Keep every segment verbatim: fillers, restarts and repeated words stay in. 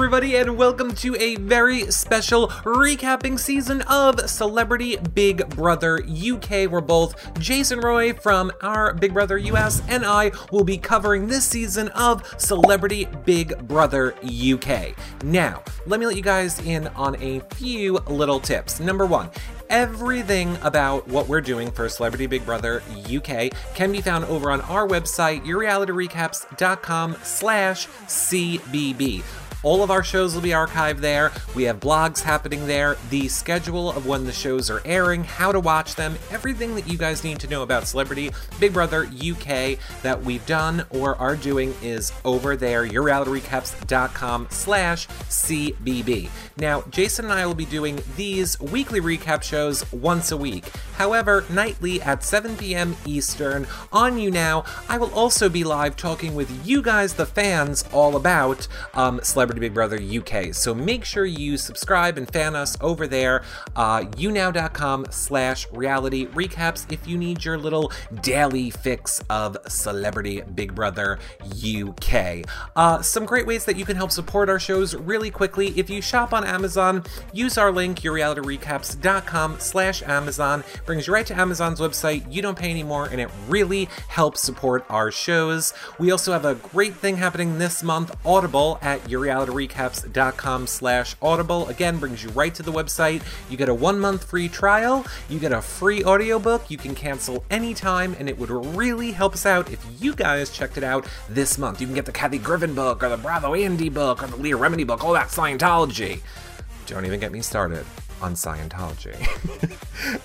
everybody, and welcome to a very special recapping season of Celebrity Big Brother U K, where both Jason Roy from our Big Brother U S and I will be covering this season of Celebrity Big Brother U K. Now, let me let you guys in on a few little tips. Number one, everything about what we're doing for Celebrity Big Brother U K can be found over on our website, your reality recaps dot com slash C B B. All of our shows will be archived there. We have blogs happening there, the schedule of when the shows are airing, how to watch them, everything that you guys need to know about Celebrity Big Brother U K that we've done or are doing is over there, your reality recaps dot com slash C B B. Now, Jason and I will be doing these weekly recap shows once a week. However, nightly at seven p.m. Eastern on You Now, I will also be live talking with you guys, the fans, all about um, Celebrity Big Brother U K. So make sure you subscribe and fan us over there, uh, you now dot com slash reality recaps, if you need your little daily fix of Celebrity Big Brother U K. Uh, some great ways that you can help support our shows really quickly. If you shop on Amazon, use our link, your reality recaps dot com slash Amazon. Brings you right to Amazon's website. You don't pay any more, and it really helps support our shows. We also have a great thing happening this month, Audible at your reality recaps dot com slash audible. Again, brings you right to the website. You get a one-month free trial. You get a free audiobook. You can cancel anytime, and it would really help us out if you guys checked it out this month. You can get the Kathy Griffin book, or the Bravo Andy book, or the Leah Remini book, all that Scientology. Don't even get me started on Scientology.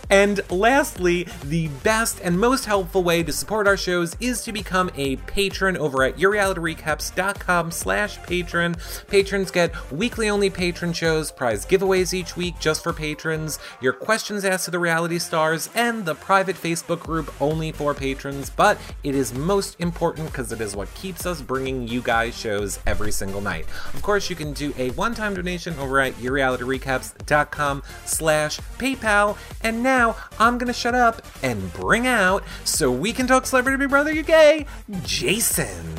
And lastly, the best and most helpful way to support our shows is to become a patron over at your reality recaps dot com slash patron. Patrons get weekly only patron shows, prize giveaways each week just for patrons, your questions asked to the reality stars, and the private Facebook group only for patrons. But it is most important because it is what keeps us bringing you guys shows every single night. Of course, you can do a one-time donation over at your reality recaps dot com slash PayPal. And now I'm going to shut up and bring out, so we can talk Celebrity Big Brother U K, Jason.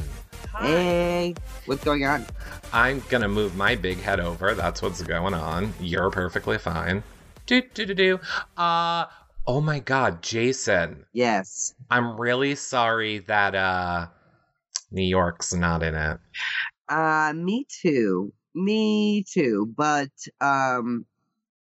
Hi. Hey, what's going on? I'm going to move my big head over. That's what's going on. You're perfectly fine. Do, do, do, do. Uh, oh my God, Jason. Yes. I'm really sorry that uh, New York's not in it. Uh, me too. Me too. But, um...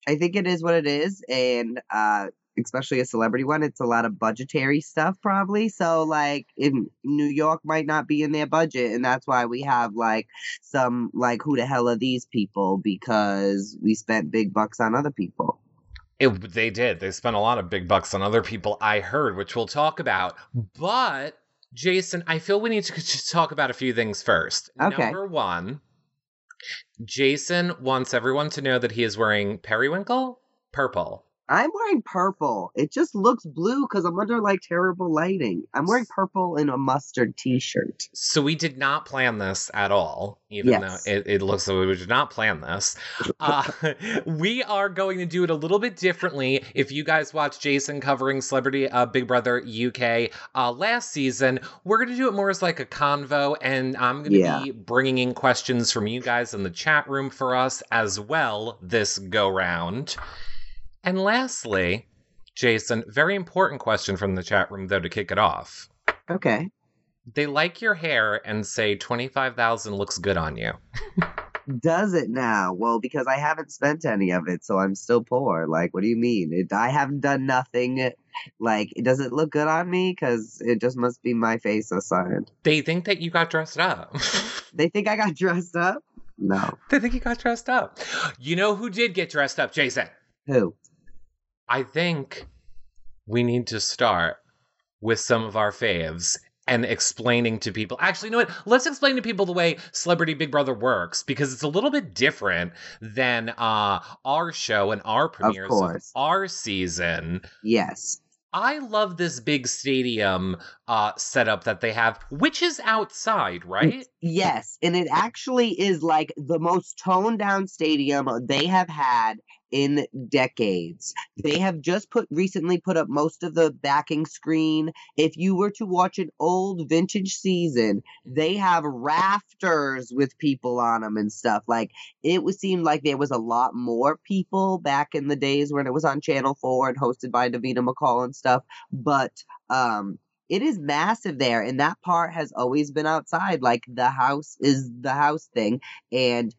I think it is what it is, and uh, especially a celebrity one, it's a lot of budgetary stuff probably. So, like, in New York might not be in their budget, and that's why we have, like, some, like, who the hell are these people? Because we spent big bucks on other people. It, they did. They spent a lot of big bucks on other people, I heard, which we'll talk about. But, Jason, I feel we need to talk about a few things first. Okay. Number one, Jason wants everyone to know that he is wearing periwinkle purple. I'm wearing purple. It just looks blue because I'm under, like, terrible lighting. I'm wearing purple in a mustard t-shirt. So we did not plan this at all, even yes. though it, it looks like we did not plan this. Uh, we are going to do it a little bit differently. If you guys watch Jason covering Celebrity uh, Big Brother U K uh, last season, we're going to do it more as like a convo, and I'm going to yeah. be bringing in questions from you guys in the chat room for us as well this go-round. And lastly, Jason, very important question from the chat room, though, to kick it off. Okay. They like your hair and say twenty-five thousand dollars looks good on you. Does it now? Well, because I haven't spent any of it, so I'm still poor. Like, what do you mean? It, I haven't done nothing. Like, does it look good on me? Because it just must be my face or something. They think that you got dressed up. They think I got dressed up? No. They think you got dressed up. You know who did get dressed up, Jason? Who? I think we need to start with some of our faves and explaining to people. Actually, you know what? Let's explain to people the way Celebrity Big Brother works, because it's a little bit different than uh, our show and our premieres of, of our season. Yes. I love this big stadium uh, setup that they have, which is outside, right? Yes. And it actually is like the most toned down stadium they have had in decades. They have just put recently put up most of the backing screen. If you were to watch an old vintage season, they have rafters with people on them and stuff. Like, it was, seemed like there was a lot more people back in the days when it was on Channel four and hosted by Davina McCall and stuff. But um, it is massive there, and that part has always been outside. Like, the house is the house thing, and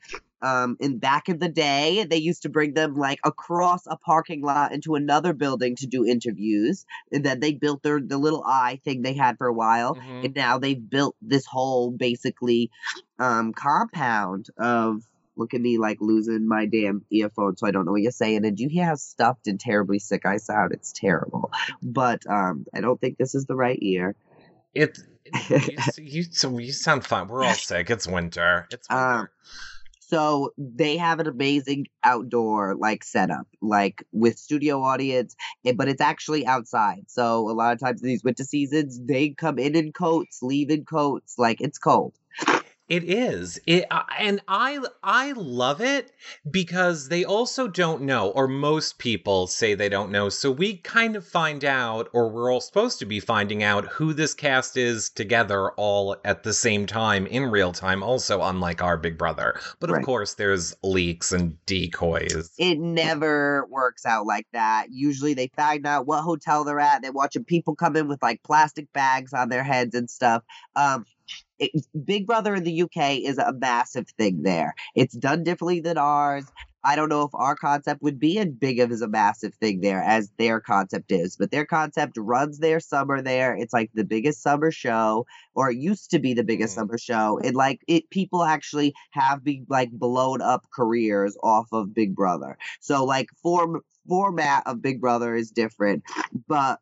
Um, and back in the day, they used to bring them like across a parking lot into another building to do interviews. And then they built their the little eye thing they had for a while. Mm-hmm. And now they've built this whole basically um, compound of, look at me like losing my damn earphone, so I don't know what you're saying. And you hear how stuffed and terribly sick I sound. It's terrible. But um, I don't think this is the right ear. It, it you, you, so you sound fine. We're all sick. It's winter. It's winter. Um, So they have an amazing outdoor like setup, like with studio audience, but it's actually outside. So a lot of times in these winter seasons, they come in in coats, leave in coats, like it's cold. It is. It, uh, and I I love it because they also don't know, or most people say they don't know. So we kind of find out, or we're all supposed to be finding out, who this cast is together all at the same time in real time, also unlike our Big Brother. But of right. course, there's leaks and decoys. It never works out like that. Usually they find out what hotel they're at. They're watching people come in with like plastic bags on their heads and stuff. Um It, Big Brother in the U K is a massive thing there. It's done differently than ours. I don't know if our concept would be as big of as a massive thing there as their concept is, but their concept runs their summer there. It's like the biggest summer show, or it used to be the biggest mm. summer show. It like it people actually have been like blown up careers off of Big Brother. So like form format of Big Brother is different, but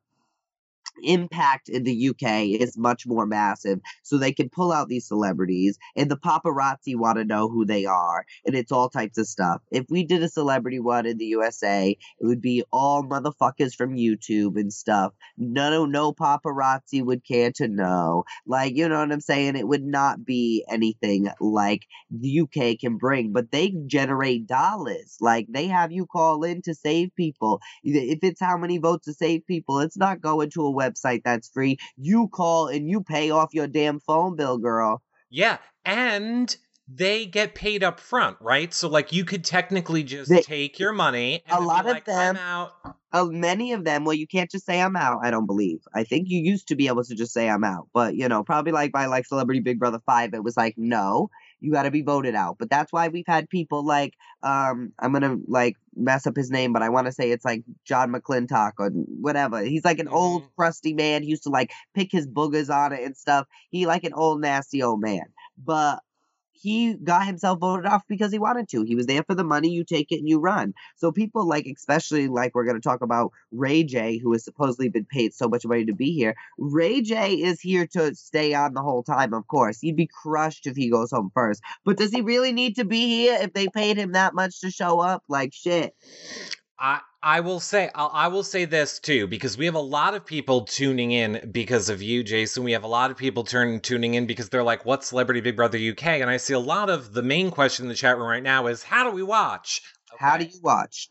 impact in the U K is much more massive, so they can pull out these celebrities, and the paparazzi want to know who they are, and it's all types of stuff. If we did a celebrity one in the U S A, it would be all motherfuckers from YouTube and stuff. No, no paparazzi would care to know. Like, you know what I'm saying? It would not be anything like the U K can bring, but they generate dollars. Like, they have you call in to save people. If it's how many votes to save people, it's not going to a website that's free. You call and you pay off your damn phone bill, girl. Yeah, and they get paid up front, right? So like you could technically just they, take your money and a lot of like, them I'm out. Uh, many of them, well, you can't just say I'm out, I don't believe. I think you used to be able to just say I'm out, but you know, probably like by like Celebrity Big Brother five, it was like, no, you got to be voted out. But that's why we've had people like, um, I'm going to like mess up his name, but I want to say it's like John McClintock or whatever. He's like an mm-hmm. old crusty man. He used to like pick his boogers on it and stuff. He like an old nasty old man. But he got himself voted off because he wanted to. He was there for the money. You take it and you run. So people like, especially like we're going to talk about Ray J, who has supposedly been paid so much money to be here. Ray J is here to stay on the whole time, of course. He'd be crushed if he goes home first. But does he really need to be here if they paid him that much to show up? Like, shit. I I will say I'll, I will say this too, because we have a lot of people tuning in because of you, Jason. We have a lot of people turn, tuning in because they're like, "What's Celebrity Big Brother U K?" And I see a lot of the main question in the chat room right now is, "How do we watch?" Okay. How do you watch?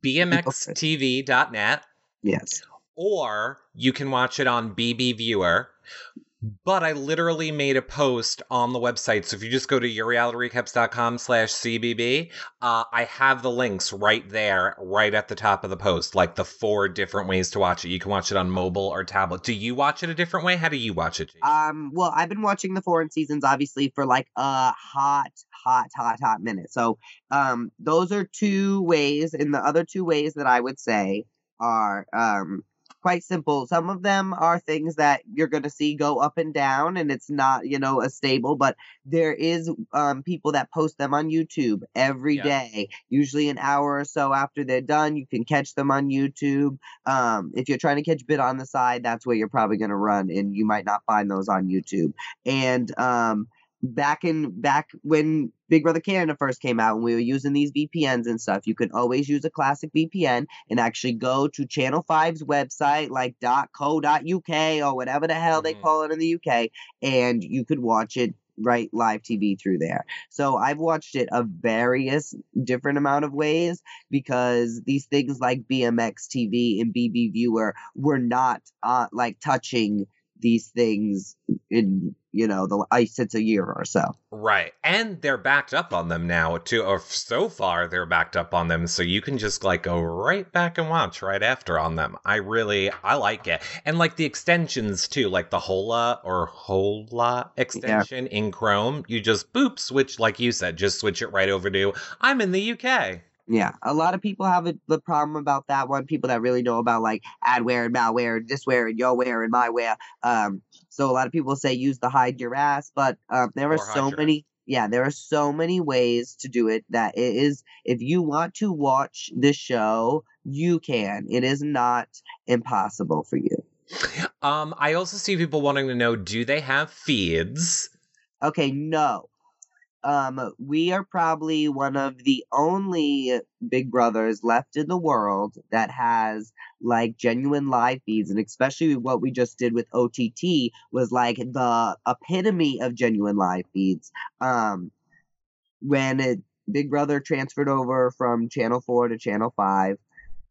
B M X T V dot net. Yes. Or you can watch it on B B Viewer. But I literally made a post on the website. So if you just go to your reality recaps dot com slash C B B, uh, I have the links right there, right at the top of the post, like the four different ways to watch it. You can watch it on mobile or tablet. Do you watch it a different way? How do you watch it, Jason? Um, well, I've been watching the foreign seasons, obviously, for like a hot, hot, hot, hot minute. So um, those are two ways. And the other two ways that I would say are... Um, quite simple. Some of them are things that you're going to see go up and down, and it's not, you know, a stable, but there is um, people that post them on YouTube every yeah. day, usually an hour or so after they're done. You can catch them on YouTube. Um, if you're trying to catch Bit on the Side, that's where you're probably going to run, and you might not find those on YouTube. And um, back in back when Big Brother Canada first came out and we were using these V P Ns and stuff, you could always use a classic V P N and actually go to Channel five's website, like dot co dot U K or whatever the hell mm-hmm. they call it in the U K, and you could watch it right, live T V through there. So I've watched it of various different amount of ways, because these things like B M X T V and B B Viewer were not uh, like touching these things in, you know, the I since a year or so. Right. And they're backed up on them now too, or so far they're backed up on them. So you can just like go right back and watch right after on them. I really, I like it. And like the extensions too, like the Hola or Hola extension yeah. in Chrome, you just boop, switch, like you said, just switch it right over to, I'm in the U K. Yeah, a lot of people have a, the problem about that one. People that really know about like adware and malware and thisware and yourware and myware. Um, so a lot of people say use the hide your ass, but um, there are so many. Yeah, there are so many ways to do it that it is. If you want to watch this show, you can. It is not impossible for you. Um, I also see people wanting to know: do they have feeds? Okay, no. Um, we are probably one of the only Big Brothers left in the world that has like genuine live feeds, and especially what we just did with O T T was like the epitome of genuine live feeds. Um, when it, Big Brother transferred over from Channel four to Channel five,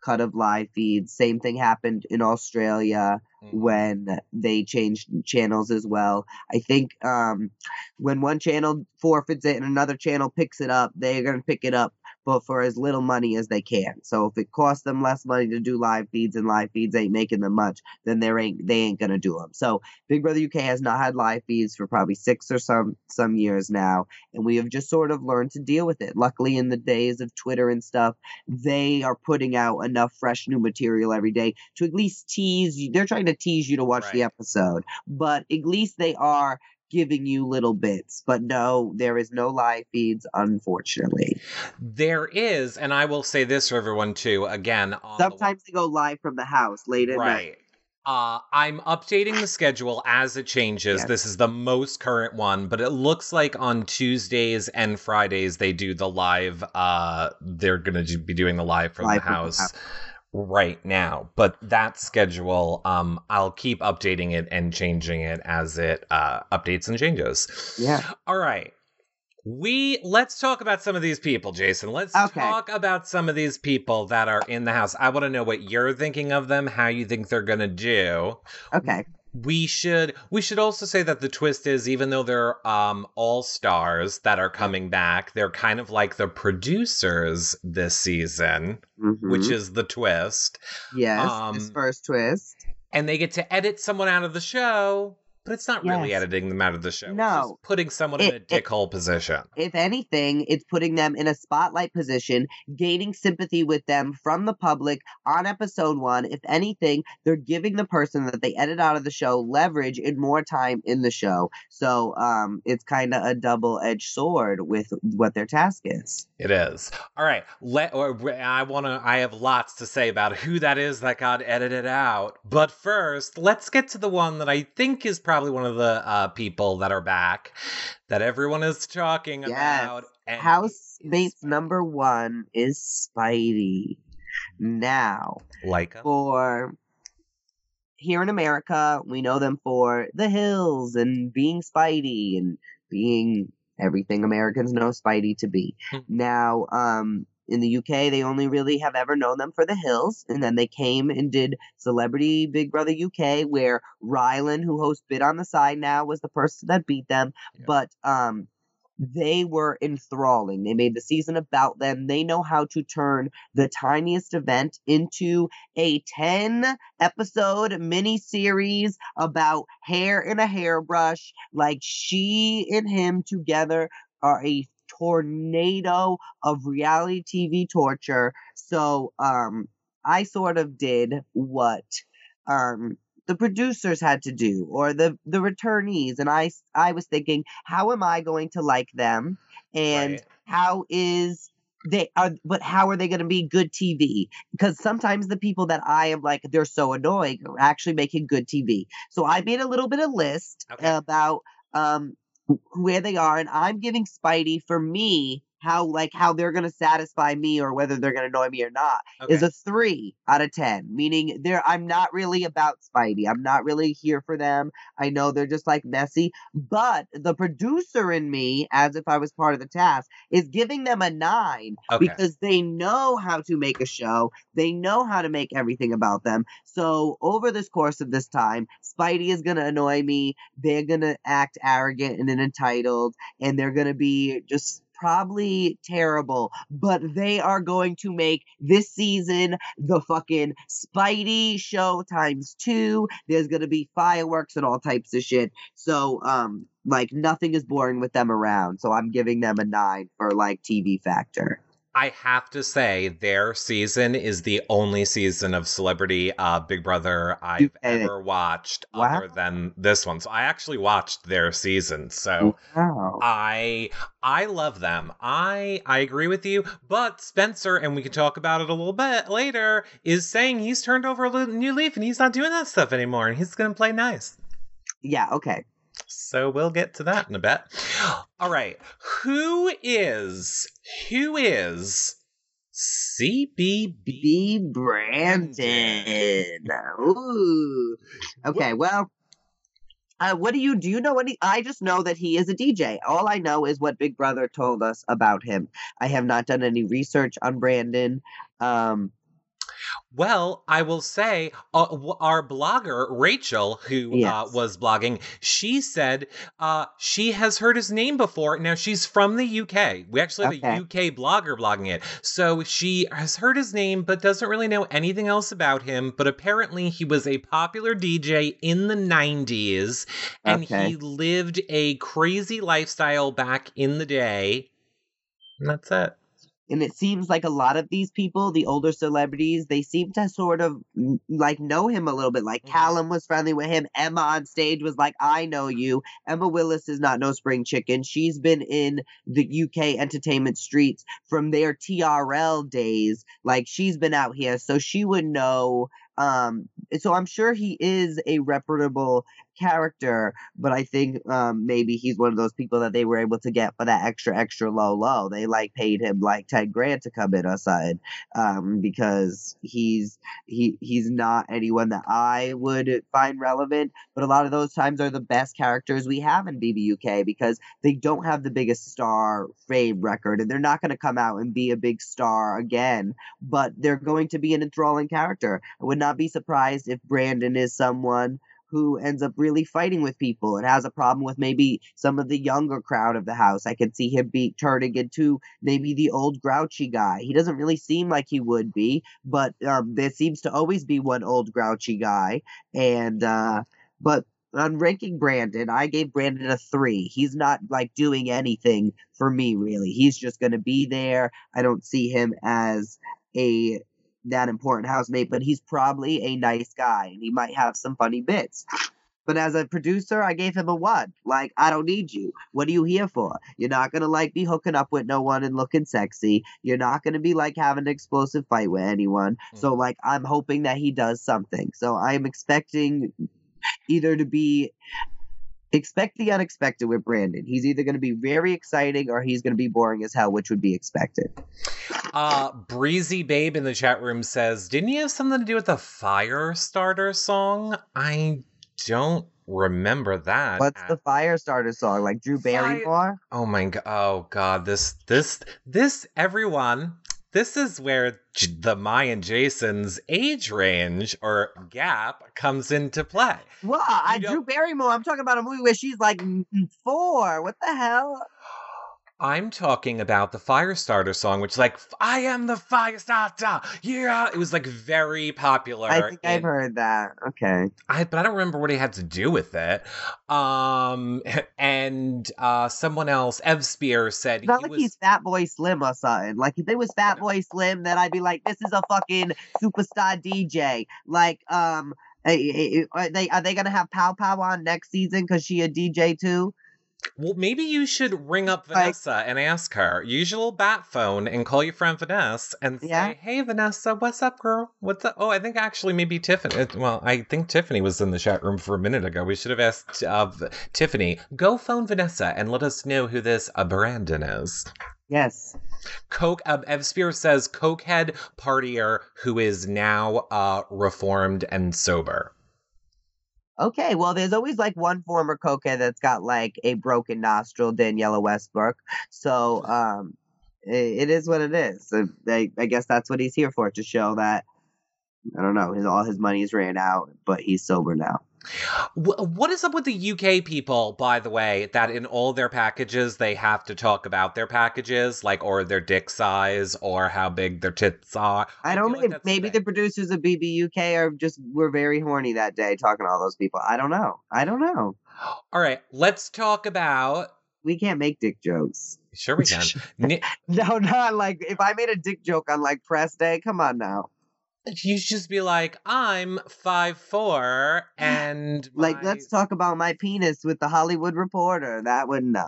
cut of live feeds. Same thing happened in Australia when they changed channels as well. I think um, when one channel forfeits it and another channel picks it up, they're going to pick it up, but for as little money as they can. So if it costs them less money to do live feeds and live feeds ain't making them much, then they ain't they ain't going to do them. So Big Brother U K has not had live feeds for probably six or some some years now, and we have just sort of learned to deal with it. Luckily, in the days of Twitter and stuff, they are putting out enough fresh new material every day to at least tease you. They're trying to tease you to watch right. the episode, but at least they are giving you little bits. But no, there is no live feeds, unfortunately. There is, and I will say this for everyone too, again, on sometimes the... they go live from the house late at right. night. Uh, I'm updating the schedule as it changes. Yes. This is the most current one, but it looks like on Tuesdays and Fridays they do the live. Uh, they're going to be doing the live from, live the, house from the house right now, but that schedule, um, I'll keep updating it and changing it as it uh, updates and changes. Yeah. All right. We let's talk about some of these people, Jason. Let's okay. talk about some of these people that are in the house. I want to know what you're thinking of them, how you think they're gonna do. Okay. We should we should also say that the twist is, even though they're um, all stars that are coming back, they're kind of like the producers this season, mm-hmm. which is the twist. Yes, um, this first twist. And they get to edit someone out of the show, but it's not yes. really editing them out of the show. No. It's just putting someone it, in a dickhole it, position. If anything, it's putting them in a spotlight position, gaining sympathy with them from the public on episode one. If anything, they're giving the person that they edit out of the show leverage and more time in the show. So um, it's kind of a double-edged sword with what their task is. It is. All right. Let, or, I want to. I have lots to say about who that is that got edited out. But first, let's get to the one that I think is probably... probably one of the uh, people that are back that everyone is talking yes. about. And housemates number one is Speidi. Now, like for here in America, we know them for The Hills and being Speidi and being everything Americans know Speidi to be. Now, um, in the U K, they only really have ever known them for The Hills. And then they came and did Celebrity Big Brother U K, where Rylan, who hosts Bit on the Side now, was the person that beat them. Yeah. But um, they were enthralling. They made the season about them. They know how to turn the tiniest event into a ten-episode miniseries about hair and a hairbrush. Like, she and him together are a tornado of reality T V torture. So um, I sort of did what um, the producers had to do, or the, the returnees. And I, I was thinking, how am I going to like them? And right. how is they are, but how are they going to be good T V? Because sometimes the people that I am like, they're so annoying, are actually making good T V. So I made a little bit of list okay. about, um, where they are, and I'm giving Speidi, for me, how like how they're going to satisfy me or whether they're going to annoy me or not okay. is a three out of ten, meaning they're I'm not really about Speidi. I'm not really here for them. I know they're just like messy, but the producer in me, as if I was part of the task, is giving them a nine okay. because they know how to make a show. They know how to make everything about them. So over this course of this time, Speidi is going to annoy me. They're going to act arrogant and entitled, and they're going to be just probably terrible, but they are going to make this season the fucking Speidi show times two. There's going to be fireworks and all types of shit. So, um, like, nothing is boring with them around. So I'm giving them a nine for, like, T V factor. I have to say their season is the only season of Celebrity uh, Big Brother I've ever watched wow. other than this one. So I actually watched their season. So wow. I I love them. I I agree with you. But Spencer, and we can talk about it a little bit later, is saying he's turned over a new leaf and he's not doing that stuff anymore. And he's going to play nice. Yeah, okay. So we'll get to that in a bit. All right. Who is, who is C B B Brandon? Ooh. Okay, well, uh, what do you, do you know any, I just know that he is a D J. All I know is what Big Brother told us about him. I have not done any research on Brandon. Um, Well, I will say uh, our blogger, Rachel, who yes. uh, was blogging, she said uh, she has heard his name before. Now, she's from the U K. We actually have okay. a U K blogger blogging it. So she has heard his name, but doesn't really know anything else about him. But apparently he was a popular D J in the nineties. And okay. he lived a crazy lifestyle back in the day. And that's it. And it seems like a lot of these people, the older celebrities, they seem to sort of like know him a little bit. Like Calum was friendly with him. Emma on stage was like, I know you. Emma Willis is not no spring chicken. She's been in the U K entertainment streets from their T R L days. Like she's been out here. So she would know. Um, so I'm sure he is a reputable character, but I think um, maybe he's one of those people that they were able to get for that extra, extra low, low. They like paid him like ten grand to come in or something um, because he's he he's not anyone that I would find relevant. But a lot of those times are the best characters we have in B B U K because they don't have the biggest star fame record, and they're not going to come out and be a big star again. But they're going to be an enthralling character. I would not be surprised if Brandon is someone who ends up really fighting with people and has a problem with maybe some of the younger crowd of the house. I could see him be turning into maybe the old grouchy guy. He doesn't really seem like he would be, but um, there seems to always be one old grouchy guy. And uh, but on ranking Brandon, I gave Brandon a three. He's not like doing anything for me, really. He's just going to be there. I don't see him as a... that important housemate, but he's probably a nice guy and he might have some funny bits. But as a producer, I gave him a one. Like, I don't need you. What are you here for? You're not going to like be hooking up with no one and looking sexy. You're not going to be like having an explosive fight with anyone. Mm-hmm. So like, I'm hoping that he does something. So I'm expecting either to be expect the unexpected with Brandon. He's either going to be very exciting or he's going to be boring as hell, which would be expected. Uh, Breezy Babe in the chat room says, didn't he have something to do with the Firestarter song? I don't remember that. What's the Firestarter song? Like Drew Barrymore? I, oh my God. Oh God. This, this, this, everyone, this is where J- the my and Jason's age range or gap comes into play. Well, I, Drew Barrymore, I'm talking about a movie where she's like four. What the hell? I'm talking about the Firestarter song, which, like, I am the Firestarter. Yeah. It was, like, very popular. I think in... I've heard that. Okay. I, but I don't remember what he had to do with it. Um, and uh, someone else, Ev Spear, said it's not he like was... he's Fatboy Slim or something. Like, if it was Fatboy Slim, then I'd be like, this is a fucking superstar D J. Like, um, are they, are they going to have Pow Pow on next season because she a D J, too? Well, maybe you should ring up Vanessa I... and ask her. Use your little bat phone and call your friend Vanessa and yeah. say, hey, Vanessa, what's up, girl? What's up? Oh, I think actually maybe Tiffany. Well, I think Tiffany was in the chat room for a minute ago. We should have asked uh, Tiffany, go phone Vanessa and let us know who this uh, Brandon is. Yes. Coke. Uh, Ev Spears says, Cokehead partier who is now uh, reformed and sober. Okay, well, there's always, like, one former cokehead that's got, like, a broken nostril, Daniela Westbrook. So um, it, it is what it is. I, I guess that's what he's here for, to show that, I don't know, his, all his money's ran out, but he's sober now. What is up with the U K people, by the way, that in all their packages, they have to talk about their packages, like, or their dick size, or how big their tits are? I, I don't know. Like maybe the, the producers of B B U K are just, were very horny that day talking to all those people. I don't know. I don't know. All right. Let's talk about... We can't make dick jokes. Sure we can. Ni- no, not like, if I made a dick joke on, like, press day, come on now. You should just be like, I'm five foot four and my... Like, let's talk about my penis with the Hollywood Reporter. That would know.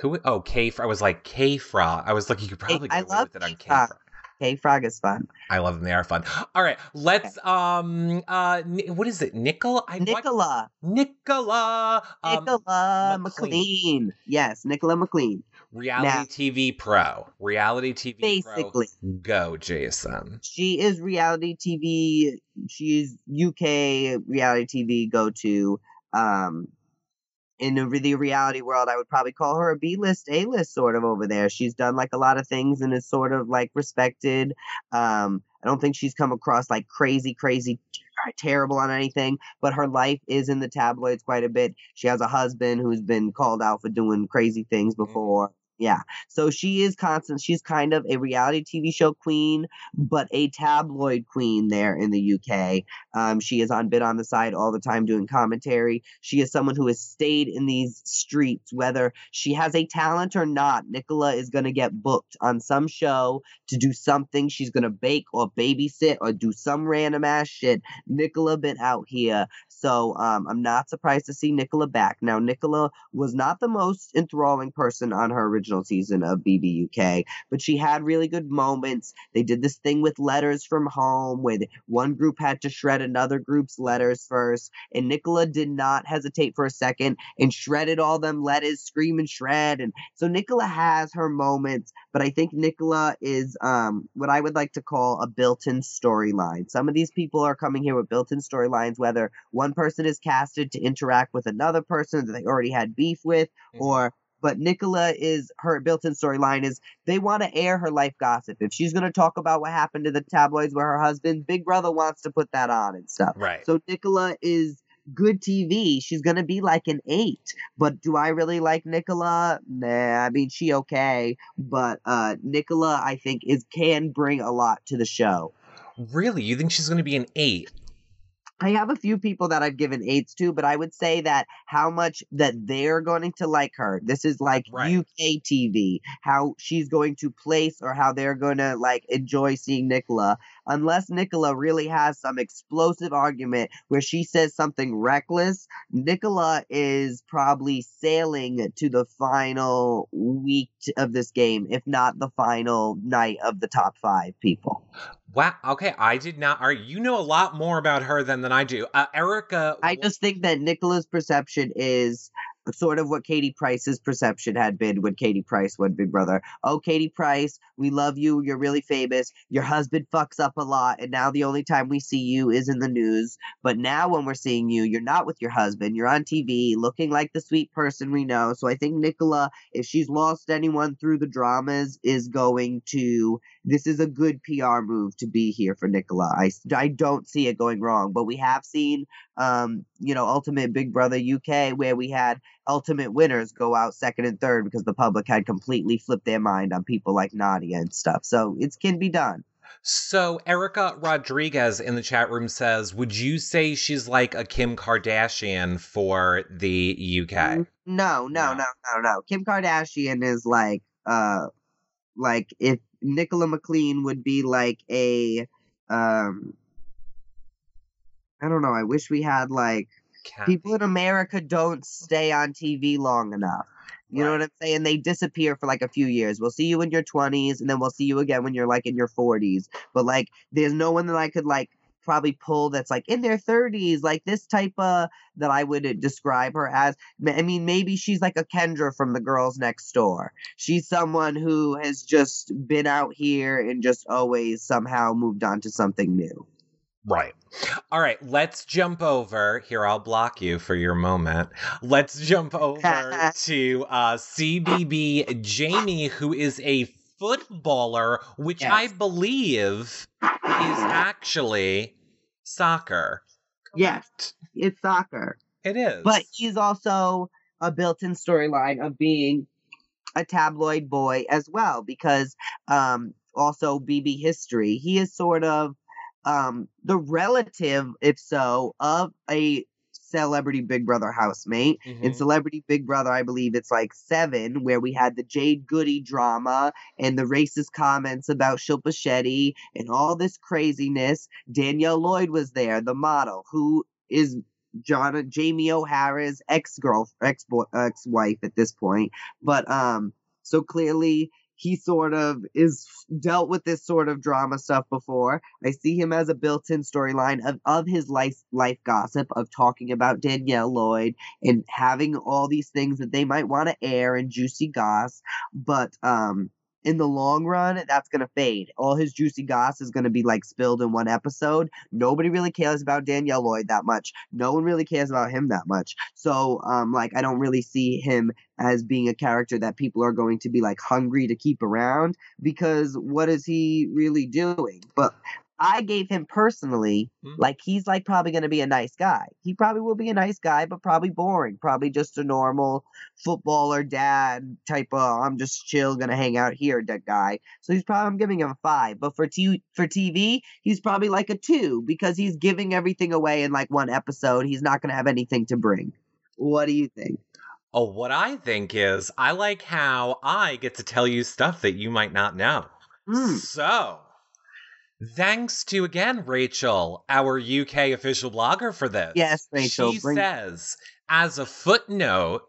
Who? Oh, K. I was like, K-Frog. I was like, you could probably get away with it on K-Frog. K-Frog is fun. I love them. They are fun. All right. Let's, okay. um, uh, what is it? Nicola? I, Nicola. What? Nicola. Um, Nicola McLean. McLean. Yes, Nicola McLean. Reality now, T V pro. Reality T V basically. Pro. Go, Jason. She is reality T V. She's U K reality T V go-to. Um, in the, the reality world, I would probably call her a B-list, A-list sort of over there. She's done like a lot of things and is sort of like respected. Um, I don't think she's come across like crazy, crazy terrible on anything, but her life is in the tabloids quite a bit. She has a husband who's been called out for doing crazy things before. Mm-hmm. Yeah. So she is constant. She's kind of a reality T V show queen, but a tabloid queen there in the U K. Um, she is on Bit on the Side all the time doing commentary. She is someone who has stayed in these streets, whether she has a talent or not. Nicola is going to get booked on some show to do something. She's going to bake or babysit or do some random ass shit. Nicola been out here. So um, I'm not surprised to see Nicola back. Now, Nicola was not the most enthralling person on her original season of B B U K, but she had really good moments. They did this thing with letters from home where one group had to shred another group's letters first, and Nicola did not hesitate for a second and shredded all them letters, scream and shred. And so Nicola has her moments, but I think Nicola is um, what I would like to call a built-in storyline. Some of these people are coming here with built-in storylines, whether one person is casted to interact with another person that they already had beef with, or but Nicola is, her built-in storyline is they want to air her life gossip. If she's going to talk about what happened to the tabloids with her husband, Big Brother wants to put that on and stuff. Right. So Nicola is good T V. She's going to be like an eight, but do I really like Nicola? Nah, I mean, she okay, but uh, Nicola, I think, is can bring a lot to the show. Really? You think she's going to be an eight? I have a few people that I've given eights to, but I would say that how much that they're going to like her. This is like right. U K T V, how she's going to place or how they're going to like enjoy seeing Nicola. Unless Nicola really has some explosive argument where she says something reckless, Nicola is probably sailing to the final week of this game, if not the final night of the top five people. Wow. Okay. I did not. Are you know a lot more about her than, than I do. Uh, Erica. I just think that Nicola's perception is sort of what Katie Price's perception had been when Katie Price won Big Brother. Oh, Katie Price, we love you. You're really famous. Your husband fucks up a lot. And now the only time we see you is in the news. But now when we're seeing you, you're not with your husband. You're on T V looking like the sweet person we know. So I think Nicola, if she's lost anyone through the dramas, is going to, this is a good P R move to be here for Nicola. I, I don't see it going wrong. But we have seen, um, you know, Ultimate Big Brother U K, where we had ultimate winners go out second and third because the public had completely flipped their mind on people like Nadia and stuff. So it can be done. So Erica Rodriguez in the chat room says, would you say she's like a Kim Kardashian for the U K? No, no, no, no, no, no. Kim Kardashian is like, uh, like if Nicola McLean would be like a, um, I don't know. I wish we had like, Kathy. People in America don't stay on T V long enough. You right. know what I'm saying? They disappear for like a few years. We'll see you in your twenties, and then we'll see you again when you're like in your forties. But like, there's no one that I could like probably pull that's like in their thirties, like this type of that I would describe her as. I mean, maybe she's like a Kendra from The Girls Next Door. She's someone who has just been out here and just always somehow moved on to something new. Right. All right. Let's jump over here. I'll block you for your moment. Let's jump over to uh, C B B Jamie, who is a footballer, which yes. I believe is actually soccer. Correct? Yes, it's soccer. It is. But he's also a built-in storyline of being a tabloid boy as well, because um, also B B history. He is sort of um, the relative, if so, of a Celebrity Big Brother housemate. Mm-hmm. In Celebrity Big Brother, I believe it's like seven, where we had the Jade Goody drama and the racist comments about Shilpa Shetty and all this craziness. Danielle Lloyd was there, the model, who is John, Jamie O'Hara's ex-girl, ex-boy, ex-wife at this point. But um, so clearly he sort of is dealt with this sort of drama stuff before. I see him as a built-in storyline of, of his life, life gossip, of talking about Danielle Lloyd and having all these things that they might want to air and juicy goss. But um, in the long run, that's going to fade. All his juicy goss is going to be like spilled in one episode. Nobody really cares about Danielle Lloyd that much. No one really cares about him that much. So um, like, I don't really see him as being a character that people are going to be like hungry to keep around, because what is he really doing? But I gave him personally, mm-hmm. like, he's like probably going to be a nice guy. He probably will be a nice guy, but probably boring, probably just a normal footballer dad type of, I'm just chill, going to hang out here, that guy. So he's probably, I'm giving him a five, but for t- for T V, he's probably like a two, because he's giving everything away in like one episode. He's not going to have anything to bring. What do you think? Oh, what I think is, I like how I get to tell you stuff that you might not know. Mm. So, thanks to, again, Rachel, our U K official blogger for this. Yes, Rachel. She bring- says, as a footnote,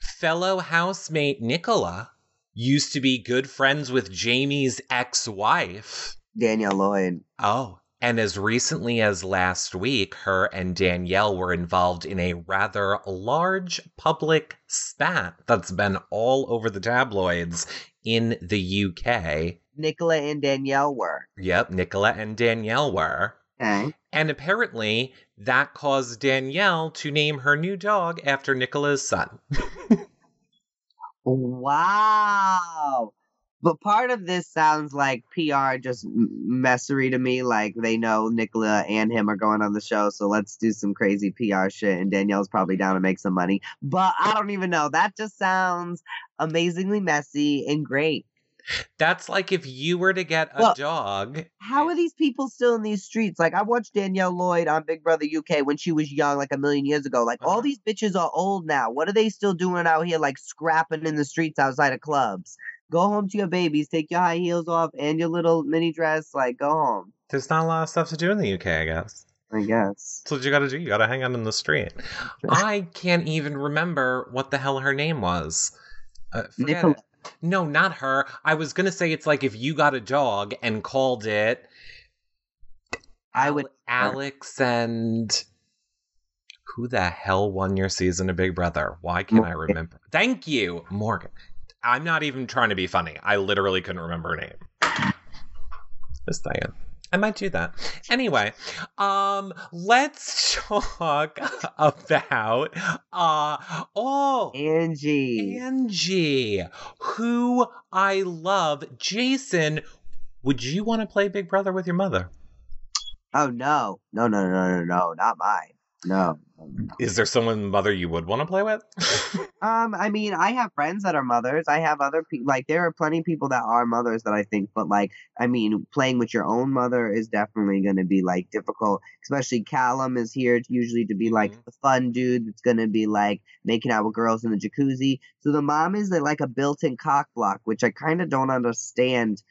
fellow housemate Nicola used to be good friends with Jamie's ex-wife, Danielle Lloyd. Oh. And as recently as last week, her and Danielle were involved in a rather large public spat that's been all over the tabloids in the U K. Nicola and Danielle were. Yep, Nicola and Danielle were. Okay. And apparently that caused Danielle to name her new dog after Nicola's son. Wow. But part of this sounds like P R just messery to me. Like, they know Nicola and him are going on the show, so let's do some crazy P R shit. And Danielle's probably down to make some money. But I don't even know. That just sounds amazingly messy and great. That's like if you were to get a well, dog. How are these people still in these streets? Like, I watched Danielle Lloyd on Big Brother U K when she was young, like a million years ago. Like, uh-huh. all these bitches are old now. What are they still doing out here, like, scrapping in the streets outside of clubs? Go home to your babies. Take your high heels off and your little mini dress. Like, go home. There's not a lot of stuff to do in the U K, I guess. I guess. That's what you gotta do. You gotta hang out in the street. I can't even remember what the hell her name was. Uh, forget it. No, not her. I was gonna say it's like if you got a dog and called it... I would... Alex and... Who the hell won your season of Big Brother? Why can't Morgan. I remember? Thank you, Morgan. I'm not even trying to be funny. I literally couldn't remember her name. Just saying. I might do that. Anyway, um, let's talk about, uh, oh. Angie. Angie, who I love. Jason, would you want to play Big Brother with your mother? Oh, no. No, no, no, no, no. Not mine. No. Is there someone mother you would want to play with? um, I mean, I have friends that are mothers. I have other people. Like, there are plenty of people that are mothers that I think. But, like, I mean, playing with your own mother is definitely going to be, like, difficult. Especially Calum is here usually to be, like, mm-hmm. the fun dude that's going to be, like, making out with girls in the jacuzzi. So the mom is, like, a built-in cock block, which I kind of don't understand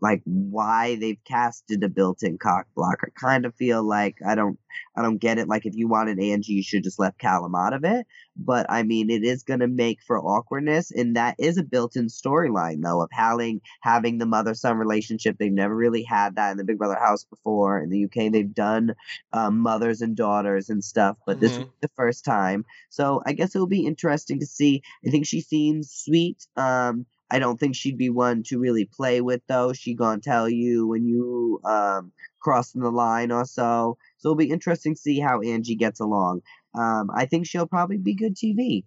like why they've casted a built-in cock block. I kind of feel like I don't I don't get it. Like, if you wanted Angie, you should just left Calum out of it. But I mean, it is going to make for awkwardness, and that is a built-in storyline though, of having having the mother-son relationship. They've never really had that in the Big Brother house before. In the U K, they've done uh, mothers and daughters and stuff, but mm-hmm. this was the first time. So I guess it'll be interesting to see. I think she seems sweet. Um, I don't think she'd be one to really play with, though. She gonna tell you when you um crossing the line or so. So it'll be interesting to see how Angie gets along. Um, I think she'll probably be good T V.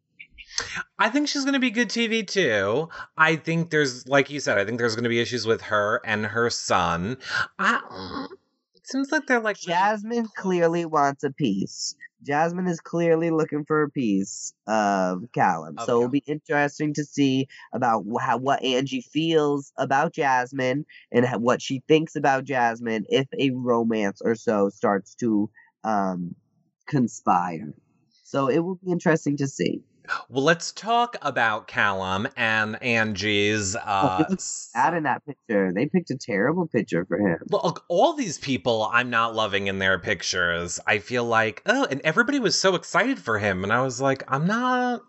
I think she's going to be good T V too. I think there's, like you said, I think there's going to be issues with her and her son. I, it seems like they're like... Jasmine clearly wants a piece. Jasmine is clearly looking for a piece of Calum. Okay. So it'll be interesting to see about how, what Angie feels about Jasmine and how, what she thinks about Jasmine if a romance or so starts to um, conspire. So it will be interesting to see. Well, let's talk about Calum and Angie's... Uh, oh, out in that picture. They picked a terrible picture for him. Look, all these people I'm not loving in their pictures. I feel like, oh, and everybody was so excited for him. And I was like, I'm not...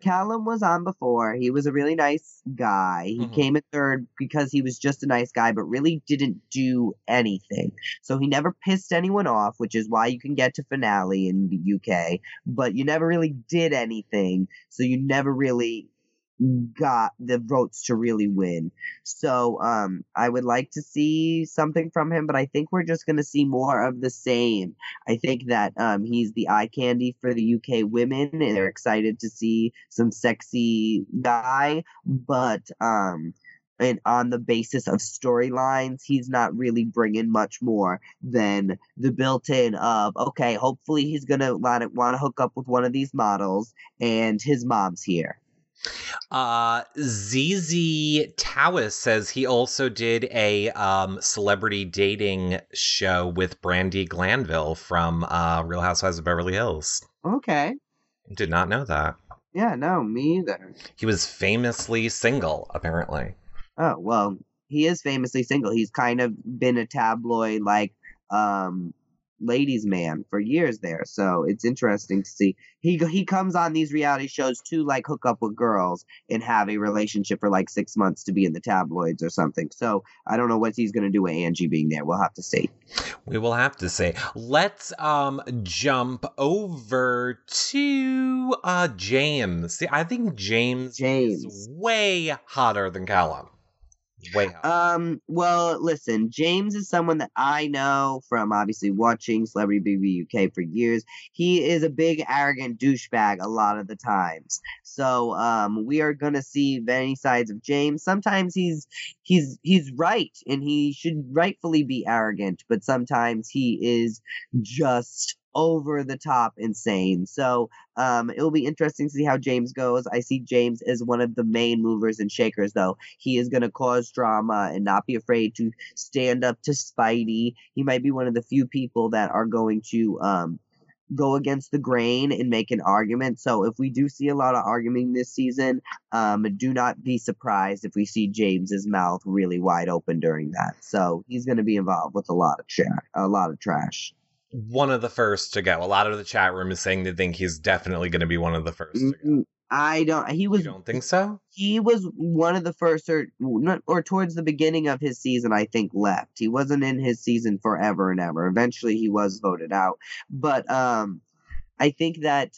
Calum was on before. He was a really nice guy. He mm-hmm. came in third because he was just a nice guy, but really didn't do anything. So he never pissed anyone off, which is why you can get to finale in the U K, but you never really did anything. So you never really got the votes to really win. So um, I would like to see something from him, but I think we're just going to see more of the same. I think that um, he's the eye candy for the U K women, and they're excited to see some sexy guy, but um, and on the basis of storylines, he's not really bringing much more than the built-in of, okay, hopefully he's going to want to hook up with one of these models, and his mom's here. Uh, Z Z Tawis says he also did a um, celebrity dating show with Brandy Glanville from uh, Real Housewives of Beverly Hills. Okay. Did not know that. Yeah, no, me either. He was famously single, apparently. Oh, well, he is famously single. He's kind of been a tabloid, like, um... ladies man for years there, so it's interesting to see he he comes on these reality shows to like hook up with girls and have a relationship for like six months to be in the tabloids or something. So I don't know what he's going to do with Angie being there. We'll have to see. We will have to see. Let's um jump over to uh James. See, I think James, James. is way hotter than Calum. Way out. Um, well, listen, James is someone that I know from obviously watching Celebrity B B U K for years. He is a big, arrogant douchebag a lot of the times. So um, we are going to see many sides of James. Sometimes he's he's he's right, and he should rightfully be arrogant, but sometimes he is just over the top insane. So um, it will be interesting to see how James goes. I see James as one of the main movers and shakers, though. He is going to cause drama and not be afraid to stand up to Speidi. He might be one of the few people that are going to um, go against the grain and make an argument. So if we do see a lot of arguing this season, um, do not be surprised if we see James's mouth really wide open during that. So he's going to be involved with a lot of tra- a lot of trash. One of the first to go. A lot of the chat room is saying they think he's definitely going to be one of the first to go. I don't. He was. You don't think so? He was one of the first, or or towards the beginning of his season, I think, left. He wasn't in his season forever and ever. Eventually, he was voted out. But um, I think that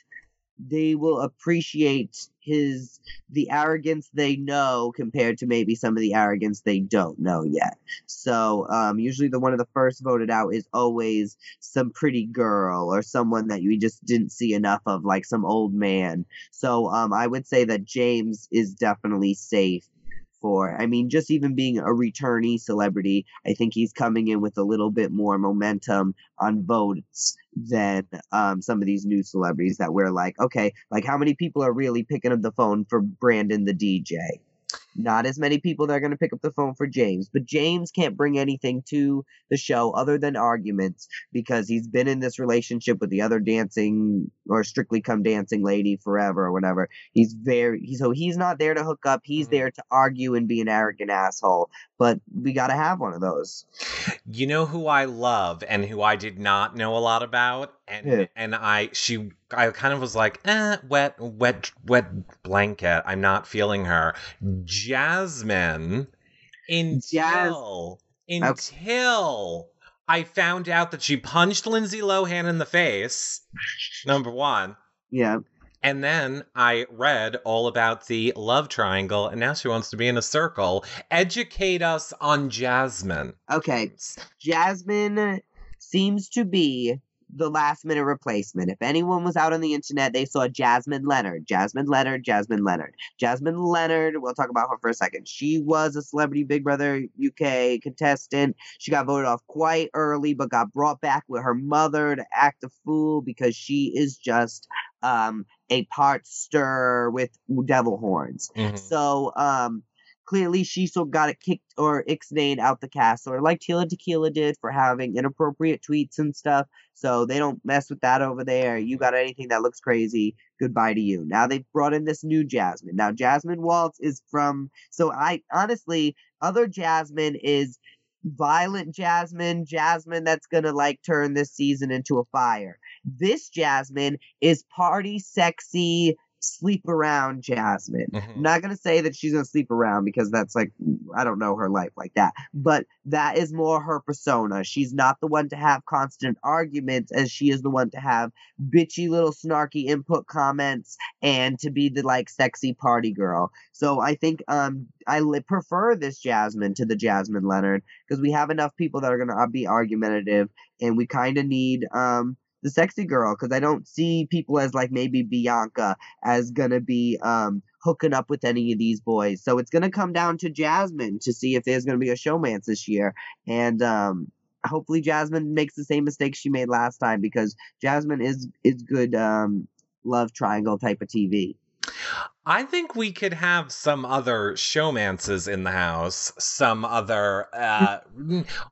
they will appreciate his the arrogance they know compared to maybe some of the arrogance they don't know yet. So um, usually the one of the first voted out is always some pretty girl or someone that you just didn't see enough of, like some old man. So um, I would say that James is definitely safe for, I mean, just even being a returnee celebrity, I think he's coming in with a little bit more momentum on votes than um, some of these new celebrities that we're like, okay, like how many people are really picking up the phone for Brandon the D J? Not as many people that are going to pick up the phone for James, but James can't bring anything to the show other than arguments because he's been in this relationship with the other dancing or Strictly Come Dancing lady forever or whatever. He's very, so he's not there to hook up. He's there to argue and be an arrogant asshole. But we got to have one of those. You know who I love and who I did not know a lot about? And yeah. and I, she, I kind of was like, eh, wet, wet, wet blanket. I'm not feeling her. Jasmine. Until, Jas- until... Okay. I found out that she punched Lindsay Lohan in the face, number one. Yeah. And then I read all about the love triangle, and now she wants to be in a circle. Educate us on Jasmine. Okay. Jasmine seems to be the last-minute replacement. If anyone was out on the internet, they saw Jasmine Leonard. Jasmine Leonard, Jasmine Leonard. Jasmine Leonard, we'll talk about her for a second. She was a Celebrity Big Brother U K contestant. She got voted off quite early, but got brought back with her mother to act a fool because she is just um, a part stirrer with devil horns. Mm-hmm. So, um... clearly, she still got it kicked or ixnayed out the cast, or like Tila Tequila did for having inappropriate tweets and stuff. So they don't mess with that over there. You got anything that looks crazy, goodbye to you. Now they've brought in this new Jasmine. Now Jasmine Waltz is from... So I honestly, other Jasmine is violent Jasmine, Jasmine that's going to like turn this season into a fire. This Jasmine is party sexy sleep around Jasmine. Mm-hmm. I'm not going to say that she's going to sleep around because that's like, I don't know her life like that. But that is more her persona. She's not the one to have constant arguments as she is the one to have bitchy little snarky input comments and to be the like sexy party girl. So I think um, I li- prefer this Jasmine to the Jasmine Leonard because we have enough people that are going to be argumentative and we kind of need... um. the sexy girl, because I don't see people as like maybe Bianca as gonna be um hooking up with any of these boys. So it's gonna come down to Jasmine to see if there's gonna be a showmance this year, and um hopefully Jasmine makes the same mistake she made last time, because Jasmine is is good um love triangle type of T V. I think we could have some other showmances in the house, some other, uh,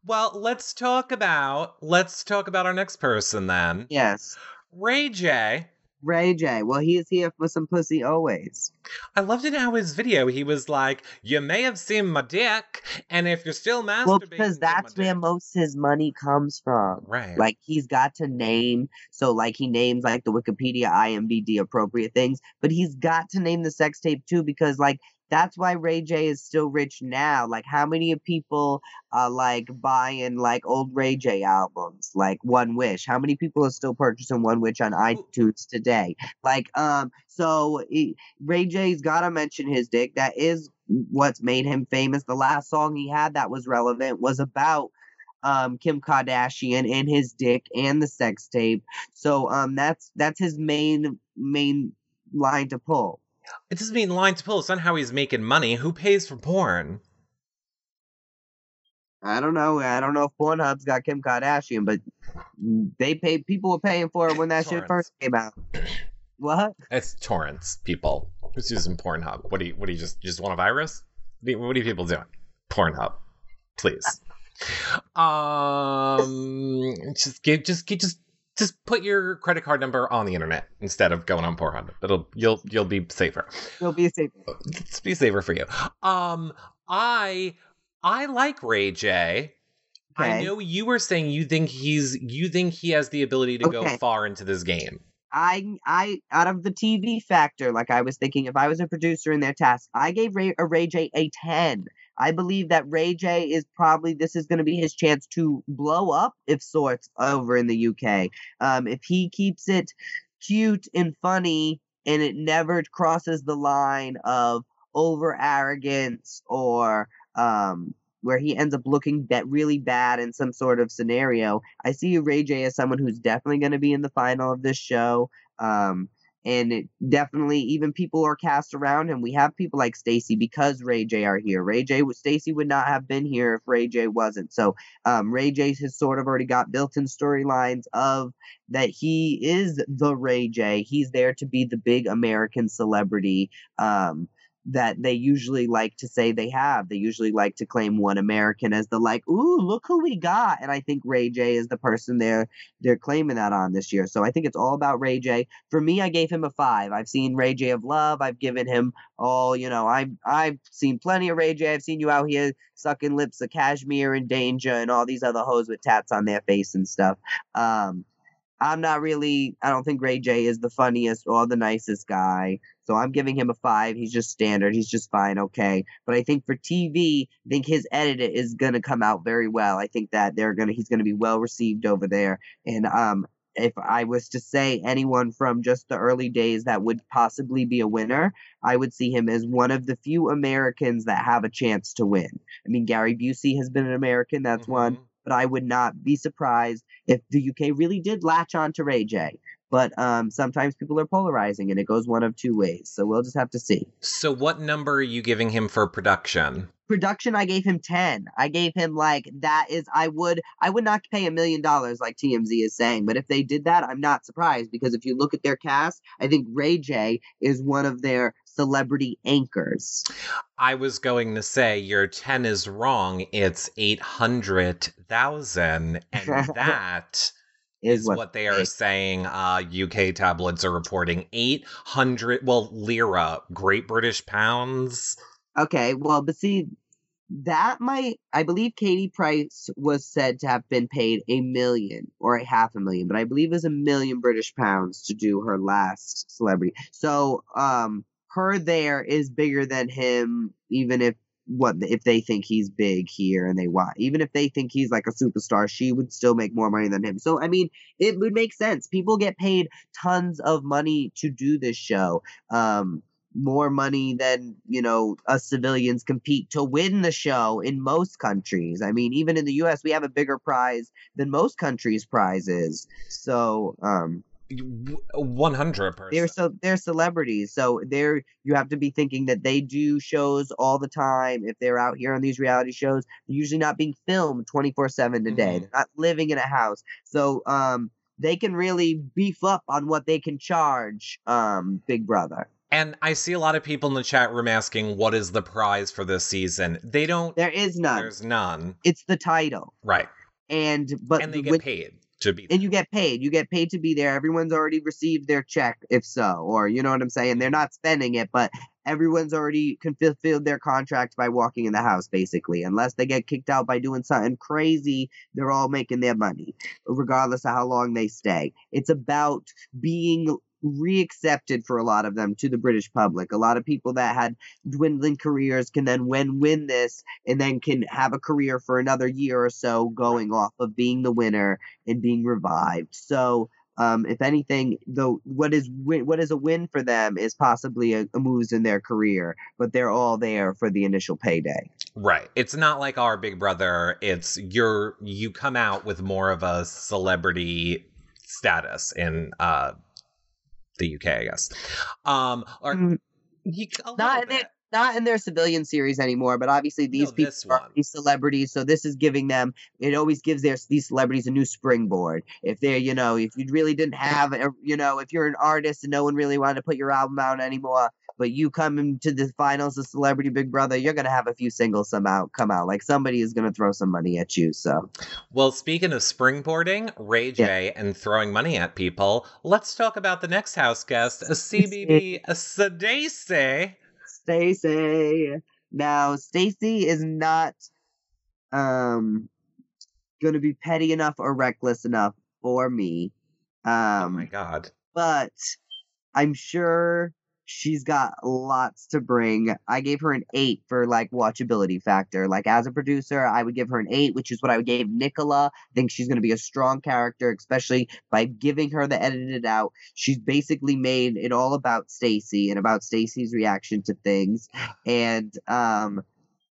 well, let's talk about, let's talk about our next person then. Yes. Ray J. Ray J. Well, he is here for some pussy always. I loved it how his video, he was like, you may have seen my dick, and if you're still masturbating... Well, because that's where dick. Most his money comes from. Right. Like, he's got to name, so, like, he names, like, the Wikipedia, I M D B appropriate things, but he's got to name the sex tape, too, because, like, that's why Ray J is still rich now. Like, how many people are, like, buying, like, old Ray J albums? Like, One Wish. How many people are still purchasing One Wish on iTunes today? Like, um, so he, Ray J's got to mention his dick. That is what's made him famous. The last song he had that was relevant was about um Kim Kardashian and his dick and the sex tape. So um, that's that's his main main line to pull. It doesn't mean line to pull. It's not how he's making money. Who pays for porn? I don't know. I don't know if Pornhub's got Kim Kardashian, but they pay. People were paying for it when that torrents. Shit first came out. What? It's torrents, people. Who's using Pornhub? What do you? What do you just? Just want a virus? What are you people doing? Pornhub, please. um, just give. Just give. Just. Just put your credit card number on the internet instead of going on Pornhub. It'll you'll you'll be safer. You'll be safer. It's be safer for you. Um, I I like Ray J. Okay. I know you were saying you think he's you think he has the ability to okay. go far into this game. I I out of the T V factor, like I was thinking, if I was a producer in their task, I gave Ray, a Ray J a ten. I believe that Ray J is probably, this is going to be his chance to blow up, if sorts, over in the U K. Um, if he keeps it cute and funny and it never crosses the line of over-arrogance or um, where he ends up looking that really bad in some sort of scenario, I see Ray J as someone who's definitely going to be in the final of this show. Um And it definitely, even people are cast around him. We have people like Stacey because Ray J are here. Ray J, Stacey would not have been here if Ray J wasn't. So um, Ray J has sort of already got built-in storylines of that he is the Ray J. He's there to be the big American celebrity um, that they usually like to say they have. They usually like to claim one American as the, like, ooh, look who we got. And I think Ray J is the person they're they're claiming that on this year. So I think it's all about Ray J. For me, I gave him a five. I've seen Ray J of love. I've given him all, you know, I've, I've seen plenty of Ray J. I've seen you out here sucking lips of Cashmere and Danger and all these other hoes with tats on their face and stuff. Um, I'm not really, I don't think Ray J is the funniest or the nicest guy. So I'm giving him a five. He's just standard. He's just fine. Okay. But I think for T V, I think his edit is going to come out very well. I think that they're going to, he's going to be well received over there. And, um, if I was to say anyone from just the early days that would possibly be a winner, I would see him as one of the few Americans that have a chance to win. I mean, Gary Busey has been an American. That's mm-hmm. one. But I would not be surprised if the U K really did latch on to Ray J. But um, sometimes people are polarizing, and it goes one of two ways. So we'll just have to see. So what number are you giving him for production? Production, I gave him ten. I gave him, like, that is, I would, I would not pay a million dollars like T M Z is saying. But if they did that, I'm not surprised, because if you look at their cast, I think Ray J is one of their celebrity anchors. I was going to say your ten is wrong. It's eight hundred thousand. And that is, is what, what they are saying. Uh, U K tabloids are reporting eight hundred, well, lira, Great British pounds. Okay, well, but see, that might, I believe Katie Price was said to have been paid a million or a half a million, but I believe it was a million British pounds to do her last celebrity. So um, her there is bigger than him, even if what if they think he's big here and they want, even if they think he's like a superstar, she would still make more money than him. So, I mean, it would make sense. People get paid tons of money to do this show. Um, more money than, you know, us civilians compete to win the show in most countries. I mean, even in the U S, we have a bigger prize than most countries' prizes. So, um, one hundred percent. They're so they're celebrities, so they're you have to be thinking that they do shows all the time. If they're out here on these reality shows, they're usually not being filmed twenty-four seven a day. Mm-hmm. They're not living in a house, so um they can really beef up on what they can charge um Big Brother. And I see a lot of people in the chat room asking, what is the prize for this season? They don't there is none there's none it's the title, right? And but and they get with, paid to be there. And you get paid. You get paid to be there. Everyone's already received their check, if so. Or, you know what I'm saying? They're not spending it, but everyone's already fulfilled their contract by walking in the house, basically. Unless they get kicked out by doing something crazy, they're all making their money, regardless of how long they stay. It's about being reaccepted for a lot of them to the British public. A lot of people that had dwindling careers can then win win this and then can have a career for another year or so going off of being the winner and being revived. So um, if anything, though, what is what is a win for them is possibly a, a moves in their career, but they're all there for the initial payday. Right. It's not like our Big Brother. It's you're you come out with more of a celebrity status in uh the U K, I guess. Um, or not in, their, not in their civilian series anymore, but obviously these no, people are one. These celebrities, so this is giving them, it always gives their these celebrities a new springboard. If they're, you know, if you really didn't have, a, you know, if you're an artist and no one really wanted to put your album out anymore, but you come into the finals of Celebrity Big Brother, you're going to have a few singles some out, come out. Like, somebody is going to throw some money at you, so. Well, speaking of springboarding, Ray J yeah. and throwing money at people, let's talk about the next house guest, C B B Stacey. Stacey. Now, Stacey is not um, going to be petty enough or reckless enough for me. Um, oh, my God. But I'm sure she's got lots to bring. I gave her an eight for, like, watchability factor. Like, as a producer, I would give her an eight, which is what I gave Nicola. I think she's going to be a strong character, especially by giving her the edited out. She's basically made it all about Stacey and about Stacey's reaction to things. And um,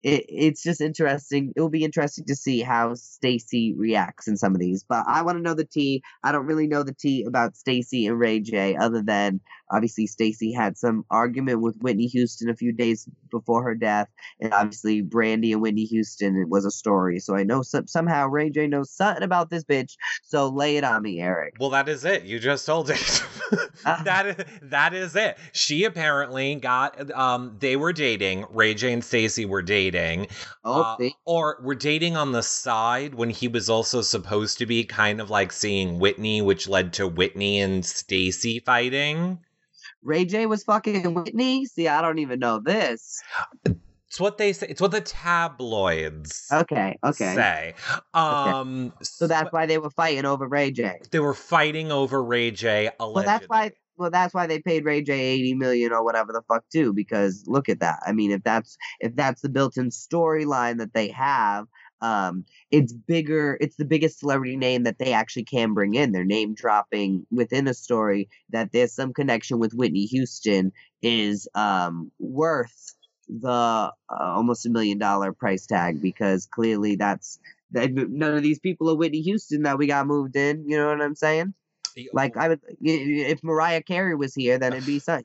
it, it's just interesting. It will be interesting to see how Stacey reacts in some of these. But I want to know the tea. I don't really know the tea about Stacey and Ray J, other than obviously, Stacey had some argument with Whitney Houston a few days before her death. And obviously, Brandy and Whitney Houston, it was a story. So I know some, somehow Ray J knows something about this bitch. So lay it on me, Eric. Well, that is it. You just told it. uh. that is, that is it. She apparently got, um, they were dating. Ray J and Stacey were dating. Oh, uh, or were dating on the side when he was also supposed to be kind of like seeing Whitney, which led to Whitney and Stacey fighting. Ray J was fucking Whitney? See, I don't even know this. It's what they say. It's what the tabloids okay, okay. say. Um, okay. So that's why they were fighting over Ray J. They were fighting over Ray J, allegedly. Well, that's why, well, that's why they paid Ray J eighty million dollars or whatever the fuck, too, because look at that. I mean, if that's if that's the built-in storyline that they have, um, it's bigger. It's the biggest celebrity name that they actually can bring in. They're name-dropping within a story that there's some connection with Whitney Houston is um, worth the uh, almost a million dollar price tag, because clearly that's that, none of these people are Whitney Houston that we got moved in. You know what I'm saying? Like, I would, if Mariah Carey was here, then it'd be something.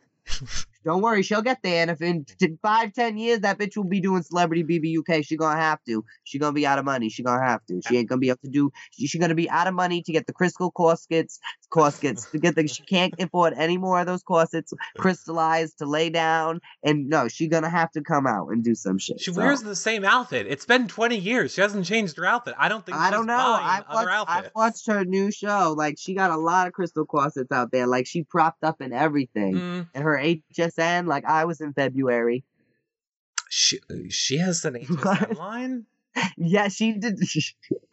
Don't worry, she'll get there. And if in five, ten years that bitch will be doing Celebrity B B U K, she gonna have to. She gonna be out of money. She gonna have to. She ain't gonna be able to do. She gonna be out of money to get the crystal corsets. Corsets to get the. She can't afford any more of those corsets crystallized to lay down. And no, she gonna have to come out and do some shit. She so. wears the same outfit. It's been twenty years. She hasn't changed her outfit. I don't think. I don't know. I watched, I watched her new show. Like, she got a lot of crystal corsets out there. Like, she propped up in everything. Mm. And her H S N, like I was in February. She she has an H S N line? Yeah, she did. She,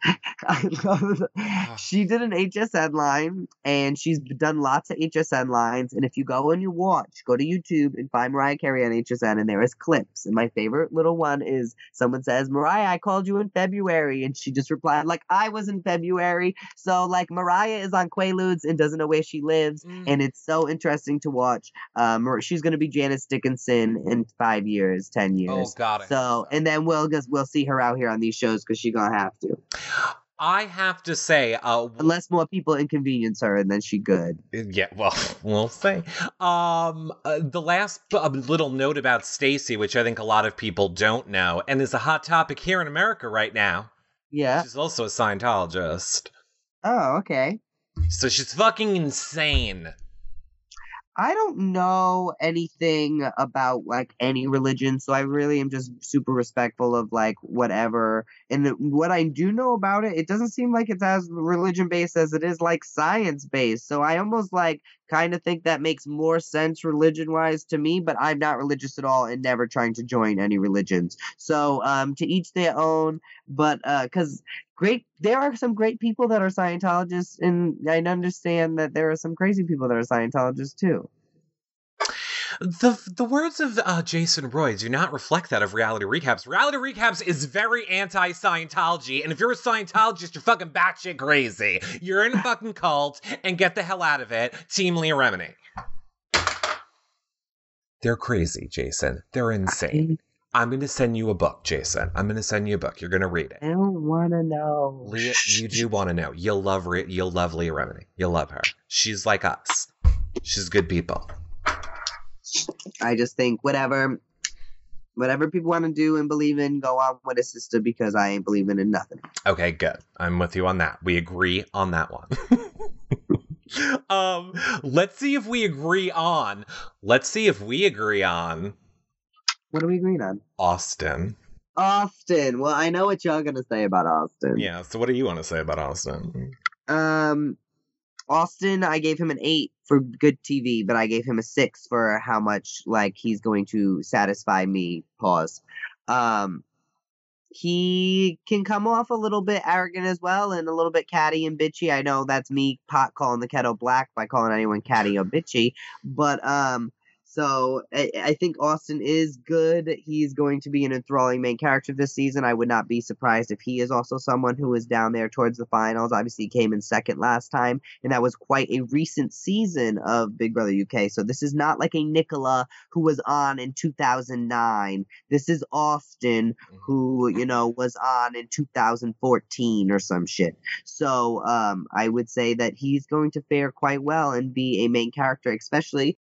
I love it. She did an H S N line, and she's done lots of H S N lines. And if you go and you watch, go to YouTube and find Mariah Carey on H S N, and there is clips. And my favorite little one is someone says, Mariah, I called you in February. And she just replied, like, I was in February. So, like, Mariah is on Quaaludes and doesn't know where she lives. Mm. And it's so interesting to watch. Um, she's going to be Janice Dickinson in five years, ten years. Oh, got it. So, and then we'll, we'll see her out here on these shows, because she's gonna have to. I have to say, uh, unless more people inconvenience her, and then she good. Yeah, well, we'll see. Um, uh, the last uh, little note about Stacey, which I think a lot of people don't know, and is a hot topic here in America right now. Yeah, she's also a Scientologist. Oh, okay. So she's fucking insane. I don't know anything about, like, any religion, so I really am just super respectful of, like, whatever. And the, what I do know about it, it doesn't seem like it's as religion-based as it is, like, science-based. So I almost, like, kind of think that makes more sense religion-wise to me, but I'm not religious at all and never trying to join any religions. So um, to each their own, but because... Uh, Great. There are some great people that are Scientologists, and I understand that there are some crazy people that are Scientologists too. The the words of uh, Jason Roy do not reflect that of Reality Recaps. Reality Recaps is very anti-Scientology, and if you're a Scientologist, you're fucking batshit crazy. You're in a fucking cult, and get the hell out of it. Team Leah Remini. They're crazy, Jason. They're insane. I- I'm going to send you a book, Jason. I'm going to send you a book. You're going to read it. I don't want to know. Leah, you do want to know. You'll love Re- You'll love Leah Remini. You'll love her. She's like us. She's good people. I just think whatever whatever people want to do and believe in, go on with a sister, because I ain't believing in nothing. Okay, good. I'm with you on that. We agree on that one. um, Let's see if we agree on. Let's see if we agree on. What are we agreeing on? Austin. Austin. Well, I know what y'all going to say about Austin. Yeah, so what do you want to say about Austin? Um, Austin, I gave him an eight for good T V, but I gave him a six for how much, like, he's going to satisfy me. Pause. Um, he can come off a little bit arrogant as well, and a little bit catty and bitchy. I know that's me pot calling the kettle black by calling anyone catty or bitchy, but... um. So I, I think Austin is good. He's going to be an enthralling main character this season. I would not be surprised if he is also someone who is down there towards the finals. Obviously, he came in second last time, and that was quite a recent season of Big Brother U K. So this is not like a Nicola who was on in two thousand nine. This is Austin who, you know, was on in two thousand fourteen or some shit. So um, I would say that he's going to fare quite well and be a main character, especially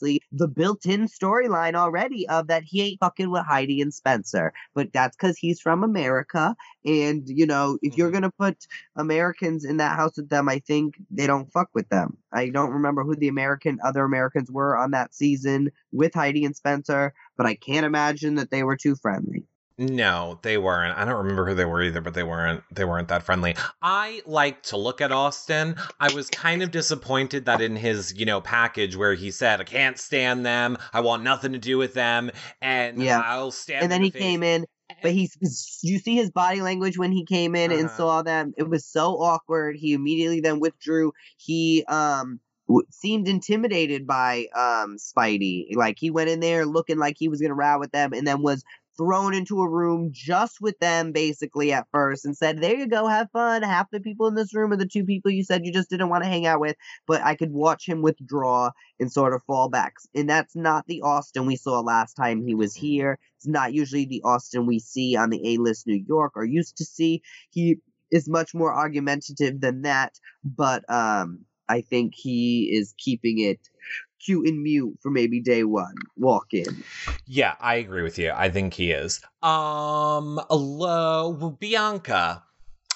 the built-in storyline already of that he ain't fucking with Heidi and Spencer. But that's because he's from America. And, you know, if you're going to put Americans in that house with them, I think they don't fuck with them. I don't remember who the American other Americans were on that season with Heidi and Spencer, but I can't imagine that they were too friendly. No, they weren't. I don't remember who they were either, but they weren't they weren't that friendly. I like to look at Austin. I was kind of disappointed that in his, you know, package where he said, I can't stand them, I want nothing to do with them, and yeah. I'll stand. And then the he face. came in, but he's you see his body language when he came in uh-huh. and saw them. It was so awkward. He immediately then withdrew. He um seemed intimidated by um Speidi. Like he went in there looking like he was gonna row with them, and then was thrown into a room just with them basically at first and said, there you go, have fun. Half the people in this room are the two people you said you just didn't want to hang out with, but I could watch him withdraw and sort of fall back. And that's not the Austin we saw last time he was here. It's not usually the Austin we see on the A-list New York or used to see. He is much more argumentative than that, but um, I think he is keeping it cute and mute for maybe day one walk in. Yeah, I agree with you. I think he is. Um, hello, Bianca.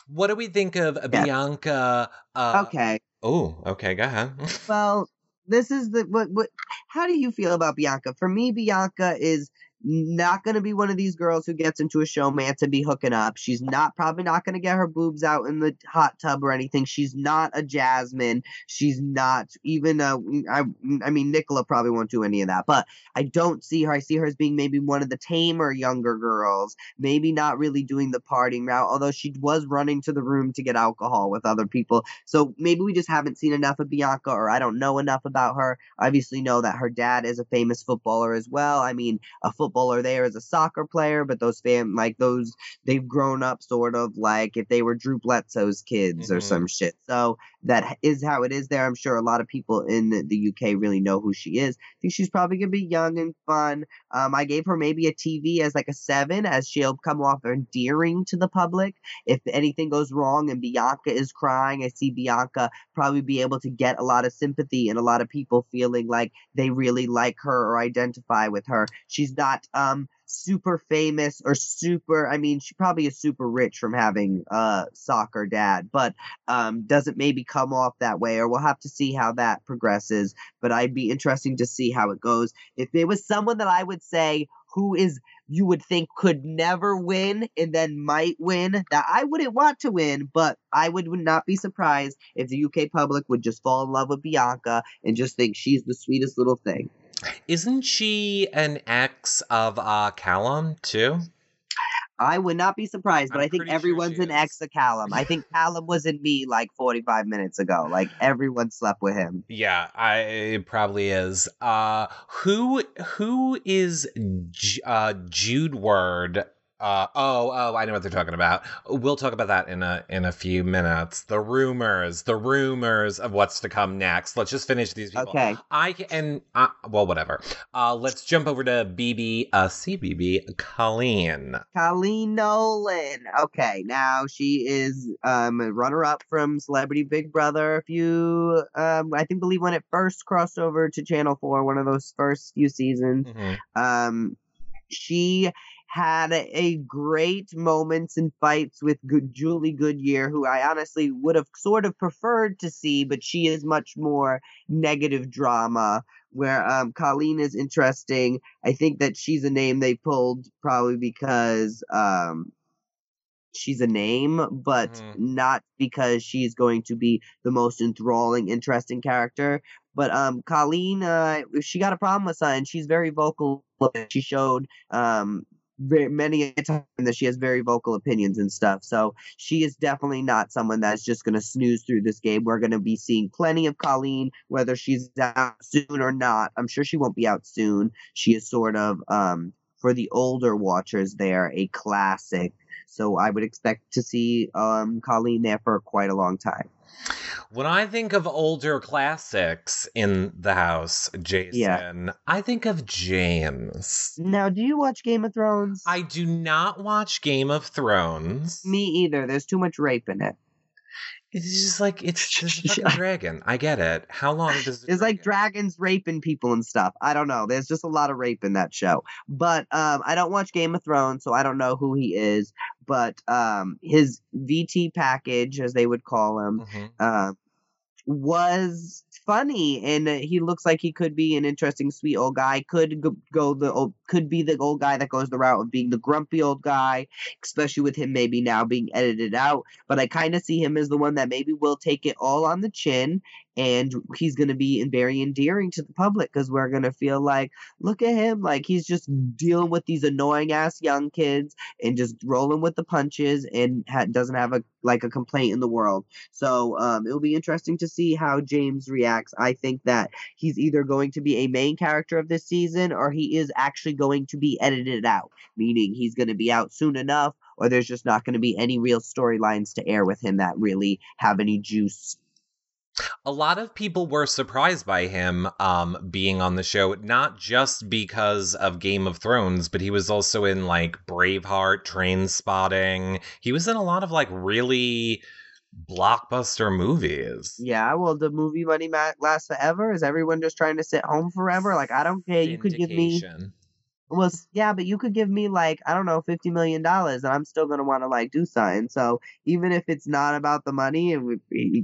What do we think of yeah. Bianca? Uh, okay. Oh, okay. Go ahead. Well, this is the what, what. How do you feel about Bianca? For me, Bianca is not going to be one of these girls who gets into a showman to be hooking up. She's not probably not going to get her boobs out in the hot tub or anything. She's not a Jasmine. She's not even a, I, I mean, Nicola probably won't do any of that, but I don't see her. I see her as being maybe one of the tamer younger girls, maybe not really doing the partying route, although she was running to the room to get alcohol with other people. So maybe we just haven't seen enough of Bianca, or I don't know enough about her. I obviously know that her dad is a famous footballer as well. I mean, a footballer Footballer there as a soccer player, but those fam like those they've grown up sort of like if they were Drew Bledsoe's kids mm-hmm. or some shit. So that is how it is there. I'm sure a lot of people in the U K really know who she is. I think she's probably gonna be young and fun. Um, I gave her maybe a T V as like a seven, as she'll come off endearing to the public. If anything goes wrong and Bianca is crying, I see Bianca probably be able to get a lot of sympathy and a lot of people feeling like they really like her or identify with her. She's not um super famous or super I mean she probably is super rich from having a uh, soccer dad, but um doesn't maybe come off that way, or we'll have to see how that progresses. But I'd be interesting to see how it goes. If there was someone that I would say who is you would think could never win and then might win, that I wouldn't want to win, but I would, would not be surprised if the U K public would just fall in love with Bianca and just think she's the sweetest little thing. Isn't she an ex of uh, Calum, too? I would not be surprised, but I'm I think everyone's sure an ex of Calum. I think Calum was in me like forty-five minutes ago. Like, everyone slept with him. Yeah, I, it probably is. Uh, who Who is J- uh, Jedward? Uh, oh, oh, I know what they're talking about. We'll talk about that in a in a few minutes. The rumors, the rumors of what's to come next. Let's just finish these people. Okay. I and I, well, whatever. Uh, let's jump over to B B, uh, C B B, Colleen. Colleen Nolan. Okay, now she is um a runner-up from Celebrity Big Brother. If you, um, I think, believe when it first crossed over to Channel Four, one of those first few seasons, mm-hmm. um, she had a great moments and fights with Good Julie Goodyear, who I honestly would have sort of preferred to see, but she is much more negative drama, where um, Colleen is interesting. I think that she's a name they pulled probably because um, she's a name, but mm-hmm. not because she's going to be the most enthralling, interesting character. But um, Colleen, uh, she got a problem with something. She's very vocal. She showed... Um, Very, many a time that she has very vocal opinions and stuff. So she is definitely not someone that's just going to snooze through this game. We're going to be seeing plenty of Colleen, whether she's out soon or not. I'm sure she won't be out soon. She is sort of, um, for the older watchers there, a classic. So I would expect to see um, Colleen there for quite a long time. When I think of older classics in the house, Jason, yeah. I think of James. Now, do you watch Game of Thrones? I do not watch Game of Thrones. Me either. There's too much rape in it. It's just like, it's there's a fucking dragon. I get it. How long does it It's like dragons raping people and stuff. I don't know. There's just a lot of rape in that show. But um, I don't watch Game of Thrones, so I don't know who he is. But um, his V T package, as they would call him, mm-hmm. uh, was funny. And he looks like he could be an interesting, sweet old guy. Could go the old, could be the old guy that goes the route of being the grumpy old guy, especially with him maybe now being edited out. But I kind of see him as the one that maybe will take it all on the chin. And he's going to be very endearing to the public because we're going to feel like, look at him. Like, he's just dealing with these annoying ass young kids and just rolling with the punches and ha- doesn't have a like a complaint in the world. So um, it'll be interesting to see how James reacts. I think that he's either going to be a main character of this season or he is actually going to be edited out, meaning he's going to be out soon enough or there's just not going to be any real storylines to air with him that really have any juice. A lot of people were surprised by him um, being on the show, not just because of Game of Thrones, but he was also in like Braveheart, Trainspotting. He was in a lot of like really blockbuster movies. Yeah, well, the movie money ma- lasts forever. Is everyone just trying to sit home forever? Like, I don't care. You could give me. Well, yeah, but you could give me like, I don't know, fifty million dollars and I'm still going to want to like do something. So even if it's not about the money and we,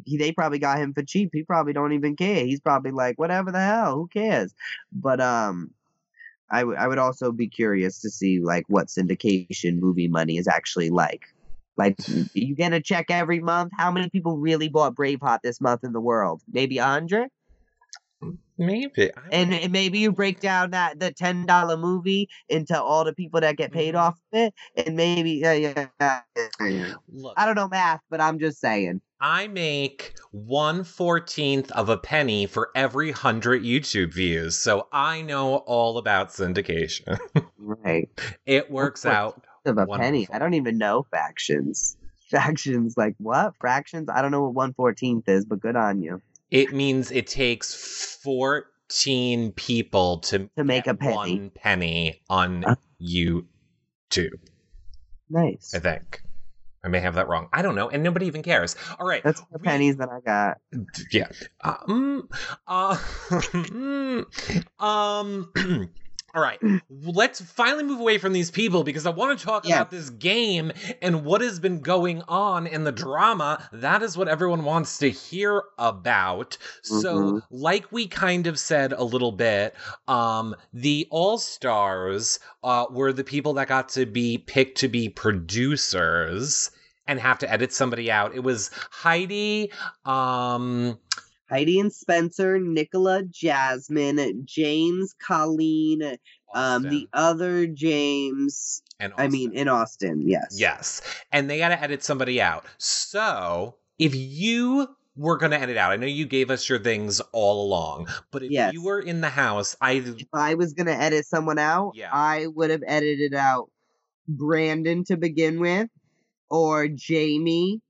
he, they probably got him for cheap, he probably don't even care. He's probably like, whatever the hell, who cares? But um, I, w- I would also be curious to see like what syndication movie money is actually like. Like, you get a check every month. How many people really bought Braveheart this month in the world? Maybe one hundred? Maybe. And, and maybe you break down that the ten dollar movie into all the people that get paid off of it. And maybe, yeah, yeah, yeah. Look, I don't know math, but I'm just saying. I make one fourteenth of a penny for every one hundred YouTube views. So I know all about syndication. Right. It works out. Of a wonderful. Penny. I don't even know factions. Factions, like what? Fractions? I don't know what one fourteenth is, but good on you. It means it takes fourteen people to, to make a penny. One penny on uh, YouTube. Nice. I think. I may have that wrong. I don't know. And nobody even cares. All right. That's the we, pennies that I got. Yeah. Um. Uh, um. All right, let's finally move away from these people because I want to talk yeah. about this game and what has been going on in the drama. That is what everyone wants to hear about. Mm-hmm. So like we kind of said a little bit, um, the All-Stars uh, were the people that got to be picked to be producers and have to edit somebody out. It was Heidi... Um, Heidi and Spencer, Nicola, Jasmine, James, Colleen, um, the other James, and I mean, in Austin, yes. Yes, and they got to edit somebody out. So, if you were going to edit out, I know you gave us your things all along, but if yes. you were in the house, I... If I was going to edit someone out, yeah. I would have edited out Brandon to begin with, or Jamie,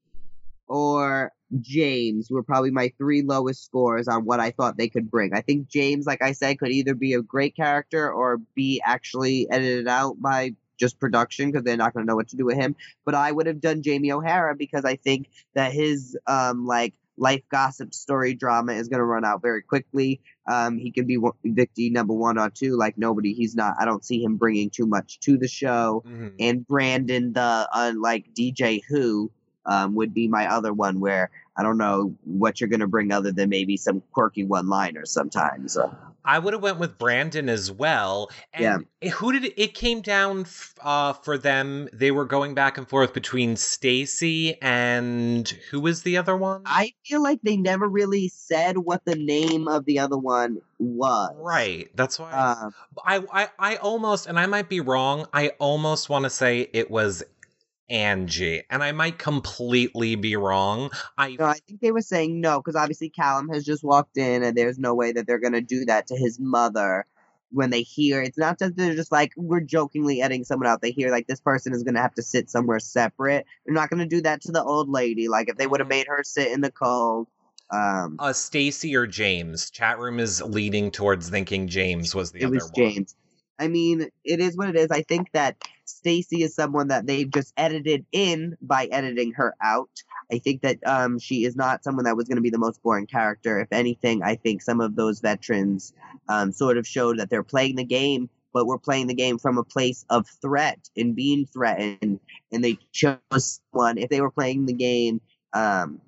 or... James were probably my three lowest scores on what I thought they could bring. I think James, like I said, could either be a great character or be actually edited out by just production because they're not going to know what to do with him. But I would have done Jamie O'Hara because I think that his um like life gossip story drama is going to run out very quickly. Um, he can be Victy number one or two. Like nobody, he's not. I don't see him bringing too much to the show. Mm-hmm. And Brandon, the unlike uh, D J Who. Um, would be my other one where I don't know what you're going to bring other than maybe some quirky one-liner sometimes. Uh, I would have went with Brandon as well. And yeah. who did it, it came down f- uh, for them? They were going back and forth between Stacy and who was the other one? I feel like they never really said what the name of the other one was. Right. That's why uh, I, I, I almost, and I might be wrong. I almost want to say it was Angie, and I might completely be wrong. I no, I think they were saying no because obviously Calum has just walked in, and there's no way that they're going to do that to his mother when they hear it's not that they're just like we're jokingly editing someone out. They hear like this person is going to have to sit somewhere separate. They're not going to do that to the old lady. Like if they would have made her sit in the cold. Um, uh, Stacy or James. Chat room is leading towards thinking James was the it other was one. James. I mean, it is what it is. I think that Stacey is someone that they've just edited in by editing her out. I think that um, she is not someone that was going to be the most boring character. If anything, I think some of those veterans um, sort of showed that they're playing the game, but we're playing the game from a place of threat and being threatened. And they chose one. If they were playing the game um,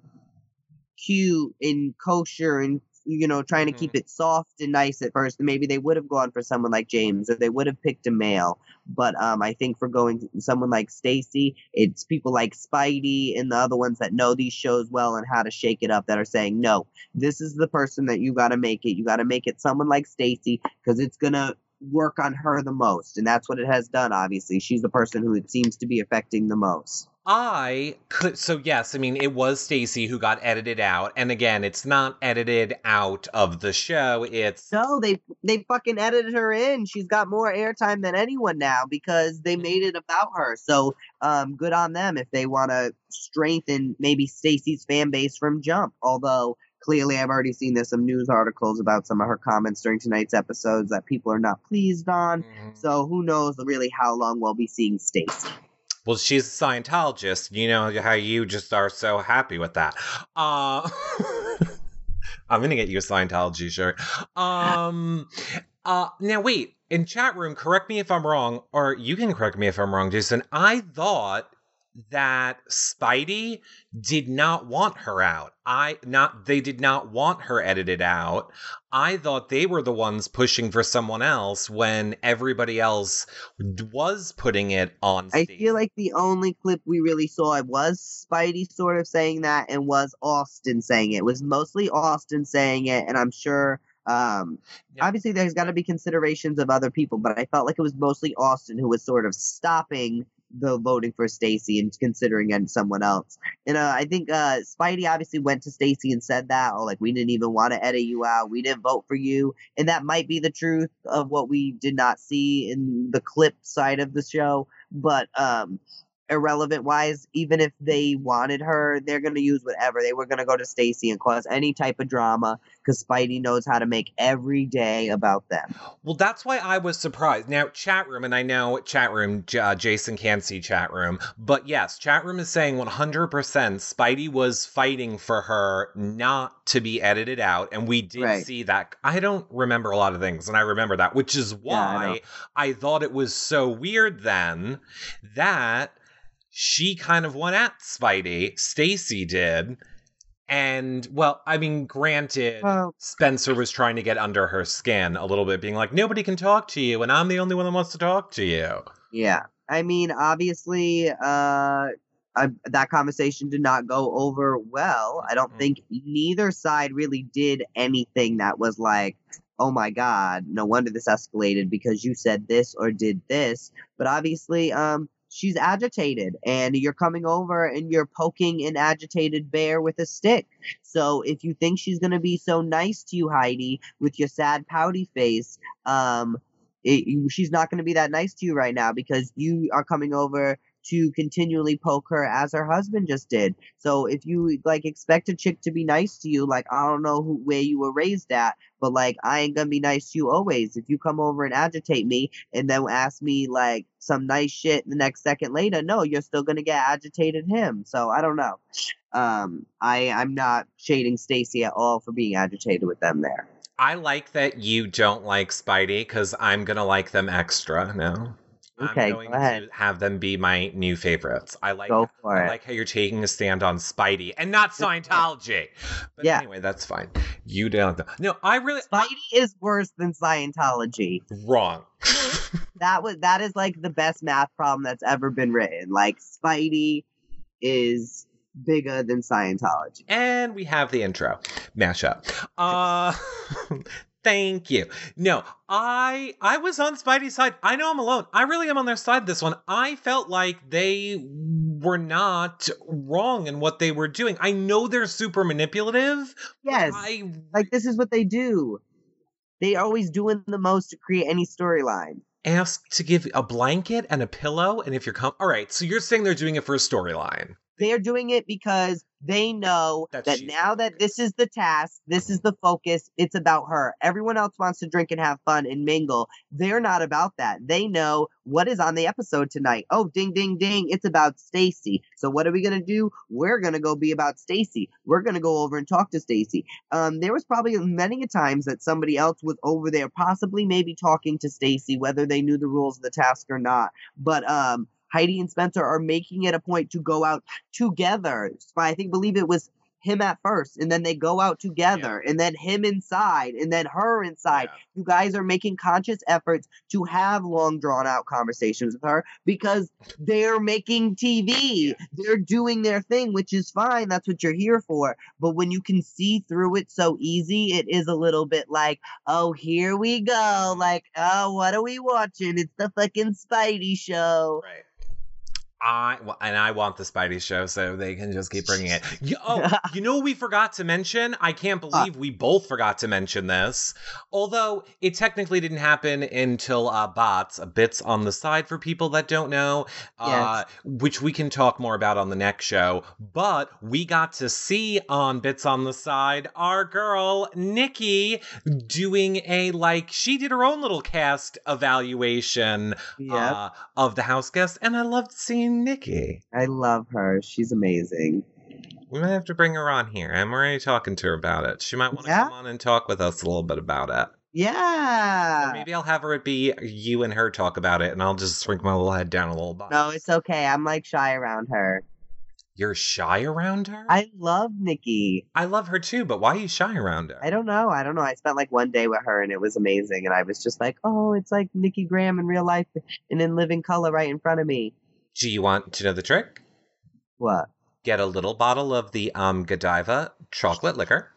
cute and kosher and, you know, trying to mm-hmm. keep it soft and nice at first, maybe they would have gone for someone like James, or they would have picked a male. But um, I think for going someone like Stacey, it's people like Speidi and the other ones that know these shows well and how to shake it up that are saying, no, this is the person that you got to make it. You got to make it someone like Stacey because it's going to work on her the most. And that's what it has done, obviously. She's the person who it seems to be affecting the most. I could, so yes, I mean, it was Stacey who got edited out. And again, it's not edited out of the show. It's no, they they fucking edited her in. She's got more airtime than anyone now because they made it about her. So um, good on them if they want to strengthen maybe Stacey's fan base from jump. Although clearly I've already seen there's some news articles about some of her comments during tonight's episodes that people are not pleased on. Mm-hmm. So who knows really how long we'll be seeing Stacey. Well, she's a Scientologist. You know how you just are so happy with that. Uh, I'm going to get you a Scientology shirt. Um, uh, now, wait. In chat room, correct me if I'm wrong, or you can correct me if I'm wrong, Jason. I thought that Speidi did not want her out. I not they did not want her edited out. I thought they were the ones pushing for someone else when everybody else was putting it on stage. I feel like the only clip we really saw was Speidi sort of saying that, and was Austin saying it. It was mostly Austin saying it, and I'm sure Um, yeah. obviously there's got to be considerations of other people, but I felt like it was mostly Austin who was sort of stopping the voting for Stacey and considering and someone else. And uh, I think uh, Speidi obviously went to Stacey and said that, oh, like, we didn't even want to edit you out. We didn't vote for you. And that might be the truth of what we did not see in the clip side of the show. But um, irrelevant wise, even if they wanted her, they're going to use whatever. They were going to go to Stacey and cause any type of drama because Speidi knows how to make every day about them. Well, that's why I was surprised. Now, chat room, and I know chat room, uh, Jason can't see chat room, but yes, chat room is saying one hundred percent Speidi was fighting for her not to be edited out, and we did right. see that. I don't remember a lot of things, and I remember that, which is why yeah, I, I thought it was so weird then that she kind of went at Speidi, Stacey did, and, well, I mean, granted, well, Spencer was trying to get under her skin a little bit, being like, nobody can talk to you, and I'm the only one that wants to talk to you. Yeah. I mean, obviously, uh, I, that conversation did not go over well. I don't mm-hmm. think neither side really did anything that was like, oh my God, no wonder this escalated because you said this or did this. But obviously, um, she's agitated, and you're coming over and you're poking an agitated bear with a stick. So if you think she's going to be so nice to you, Heidi, with your sad pouty face, um, it, she's not going to be that nice to you right now because you are coming over to continually poke her as her husband just did. So if you like expect a chick to be nice to you, like, I don't know who, where you were raised at, but like, I ain't gonna be nice to you always. If you come over and agitate me and then ask me like some nice shit the next second later, no, you're still gonna get agitated him. So I don't know. Um, I, I'm not shading Stacey at all for being agitated with them there. I like that you don't like Speidi because I'm gonna like them extra now. Okay, I'm going go ahead. to have them be my new favorites. I like I like how you're taking a stand on Speidi and not Scientology. But yeah. anyway, that's fine. You don't. No, I really. Speidi I, is worse than Scientology. Wrong. that was that is like the best math problem that's ever been written. Like Speidi is bigger than Scientology. And we have the intro mashup. Uh. Thank you. No, I I was on Spidey's side. I know I'm alone. I really am on their side this one. I felt like they were not wrong in what they were doing. I know they're super manipulative. Yes. I, like, this is what they do. They always doing the most to create any storyline. Ask to give a blanket and a pillow, and if you're com- all right, so you're saying they're doing it for a storyline. They're doing it because they know That's that now that this is the task, this is the focus, it's about her. Everyone else wants to drink and have fun and mingle. They're not about that. They know what is on the episode tonight. Oh, ding, ding, ding. It's about Stacy. So what are we going to do? We're going to go be about Stacy. We're going to go over and talk to Stacy. Um, there was probably many a times that somebody else was over there, possibly maybe talking to Stacy, whether they knew the rules of the task or not. But, um, Heidi and Spencer are making it a point to go out together. I think, believe it was him at first, and then they go out together, yeah. and then him inside, and then her inside. Yeah. You guys are making conscious efforts to have long, drawn-out conversations with her because they're making T V. Yeah. They're doing their thing, which is fine. That's what you're here for. But when you can see through it so easy, it is a little bit like, oh, here we go. Like, oh, what are we watching? It's the fucking Speidi show. Right. I well, and I want the Speidi show, so they can just keep bringing it. You, oh, you know what we forgot to mention? I can't believe we both forgot to mention this. Although it technically didn't happen until uh, Bots, Bits on the Side for people that don't know, uh, yes. which we can talk more about on the next show. But we got to see on Bits on the Side our girl Nikki doing a, like, she did her own little cast evaluation yep. uh, of the house guest, and I loved seeing Nikki. I love her. She's amazing. We might have to bring her on here. I'm already talking to her about it. She might want yeah. to come on and talk with us a little bit about it. Yeah. Or maybe I'll have her be you and her talk about it, and I'll just shrink my little head down a little bit. No, it's okay. I'm like shy around her. You're shy around her? I love Nikki. I love her too, but why are you shy around her? I don't know. I don't know. I spent like one day with her and it was amazing, and I was just like, oh, it's like Nikki Graham in real life and in living color right in front of me. Do you want to know the trick? What? Get a little bottle of the um, Godiva chocolate liquor,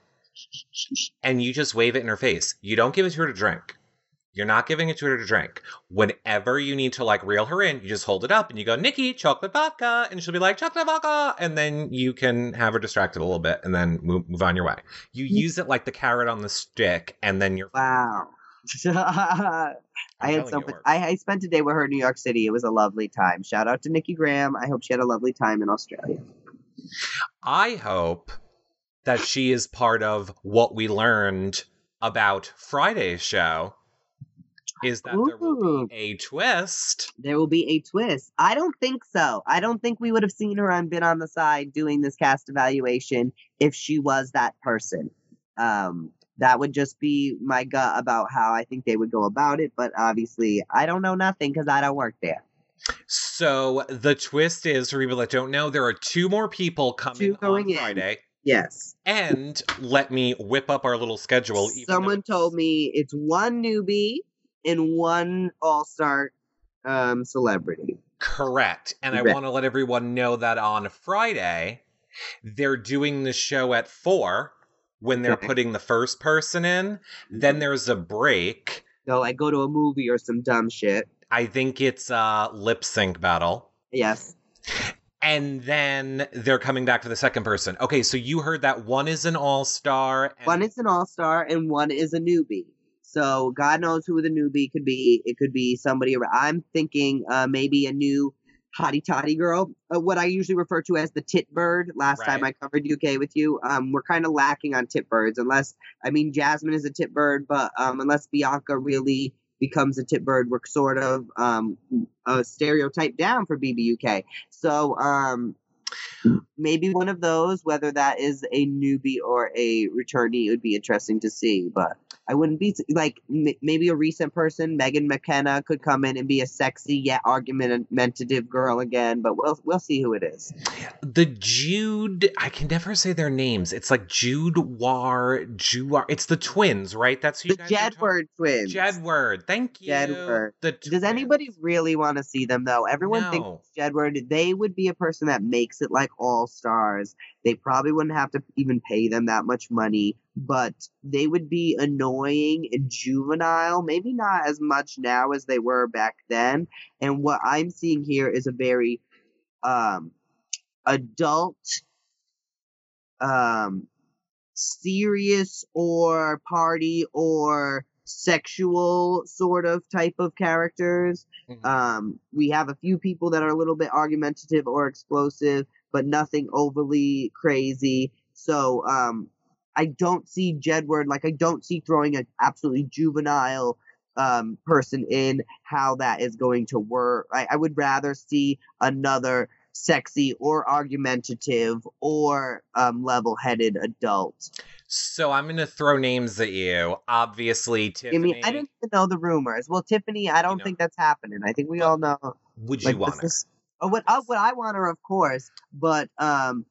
and you just wave it in her face. You don't give it to her to drink. You're not giving it to her to drink. Whenever you need to, like, reel her in, you just hold it up, and you go, Nikki, chocolate vodka, and she'll be like, chocolate vodka, and then you can have her distracted a little bit, and then move, move on your way. You use it like the carrot on the stick, and then you're... Wow. I had so much, I, I spent a day with her in New York City. It was a lovely time. Shout out to Nikki Graham. I hope she had a lovely time in Australia. I hope that she is part of what we learned about Friday's show. Is that Ooh. There will be a twist. There will be a twist. I don't think so. I don't think we would have seen her on Bit on the Side doing this cast evaluation if she was that person. Um That would just be my gut about how I think they would go about it. But obviously, I don't know nothing because I don't work there. So the twist is, for people that don't know, there are two more people coming on in. Friday. Yes. And let me whip up our little schedule. Even Someone told me it's one newbie and one all-star um, celebrity. Correct. And Correct. I want to let everyone know that on Friday, they're doing the show at four. When they're okay. putting the first person in, then there's a break. So I go to a movie or some dumb shit. I think it's a lip sync battle. Yes. And then they're coming back for the second person. Okay, so you heard that one is an all-star. And- one is an all-star and one is a newbie. So God knows who the newbie could be. It could be somebody. I'm thinking uh, maybe a new hottie toddy girl, uh, what I usually refer to as the tit bird. Last right. time I covered U K with you, um, we're kind of lacking on tit birds unless, I mean, Jasmine is a tit bird, but um, unless Bianca really becomes a tit bird, we're sort of um, a stereotype down for B B U K. So um, maybe one of those, whether that is a newbie or a returnee, it would be interesting to see, but I wouldn't be like m- maybe a recent person, Megan McKenna, could come in and be a sexy yet argumentative girl again. But we'll we'll see who it is. The Jude, I can never say their names. It's like Jude War, Juar. It's the twins, right? That's who the you guys Jedward twins. Jedward, thank you. Jedward. The tw- Does anybody really want to see them though? Everyone no. thinks Jedward. They would be a person that makes it like All Stars. They probably wouldn't have to even pay them that much money, but they would be annoying and juvenile, maybe not as much now as they were back then. And what I'm seeing here is a very um, adult, um, serious or party or sexual sort of type of characters. Mm-hmm. Um, we have a few people that are a little bit argumentative or explosive. but nothing overly crazy. So um, I don't see Jedward, like I don't see throwing an absolutely juvenile um, person in, how that is going to work. I, I would rather see another sexy or argumentative or um, level-headed adult. So I'm going to throw names at you. Obviously, Tiffany. I mean, I didn't even know the rumors. Well, Tiffany, I don't you know, think that's happening. I think we all know. Would like, you want her? Is, oh, would, oh, would I want her, of course. But um,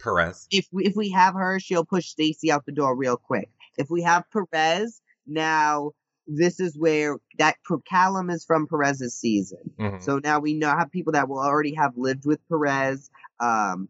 Perez. If we, if we have her, she'll push Stacey out the door real quick. If we have Perez, now this is where that Calum is from Perez's season. Mm-hmm. So now we know have people that will already have lived with Perez. Um,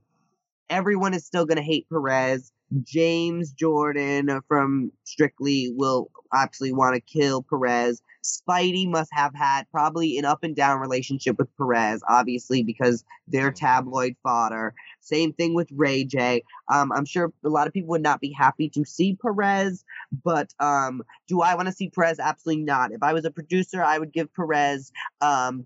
everyone is still going to hate Perez. James Jordan from Strictly will absolutely want to kill Perez. Speidi must have had probably an up and down relationship with Perez, obviously, because they're tabloid fodder. Same thing with Ray J. Um, I'm sure a lot of people would not be happy to see Perez, but um, do I want to see Perez? Absolutely not. If I was a producer, I would give Perez um,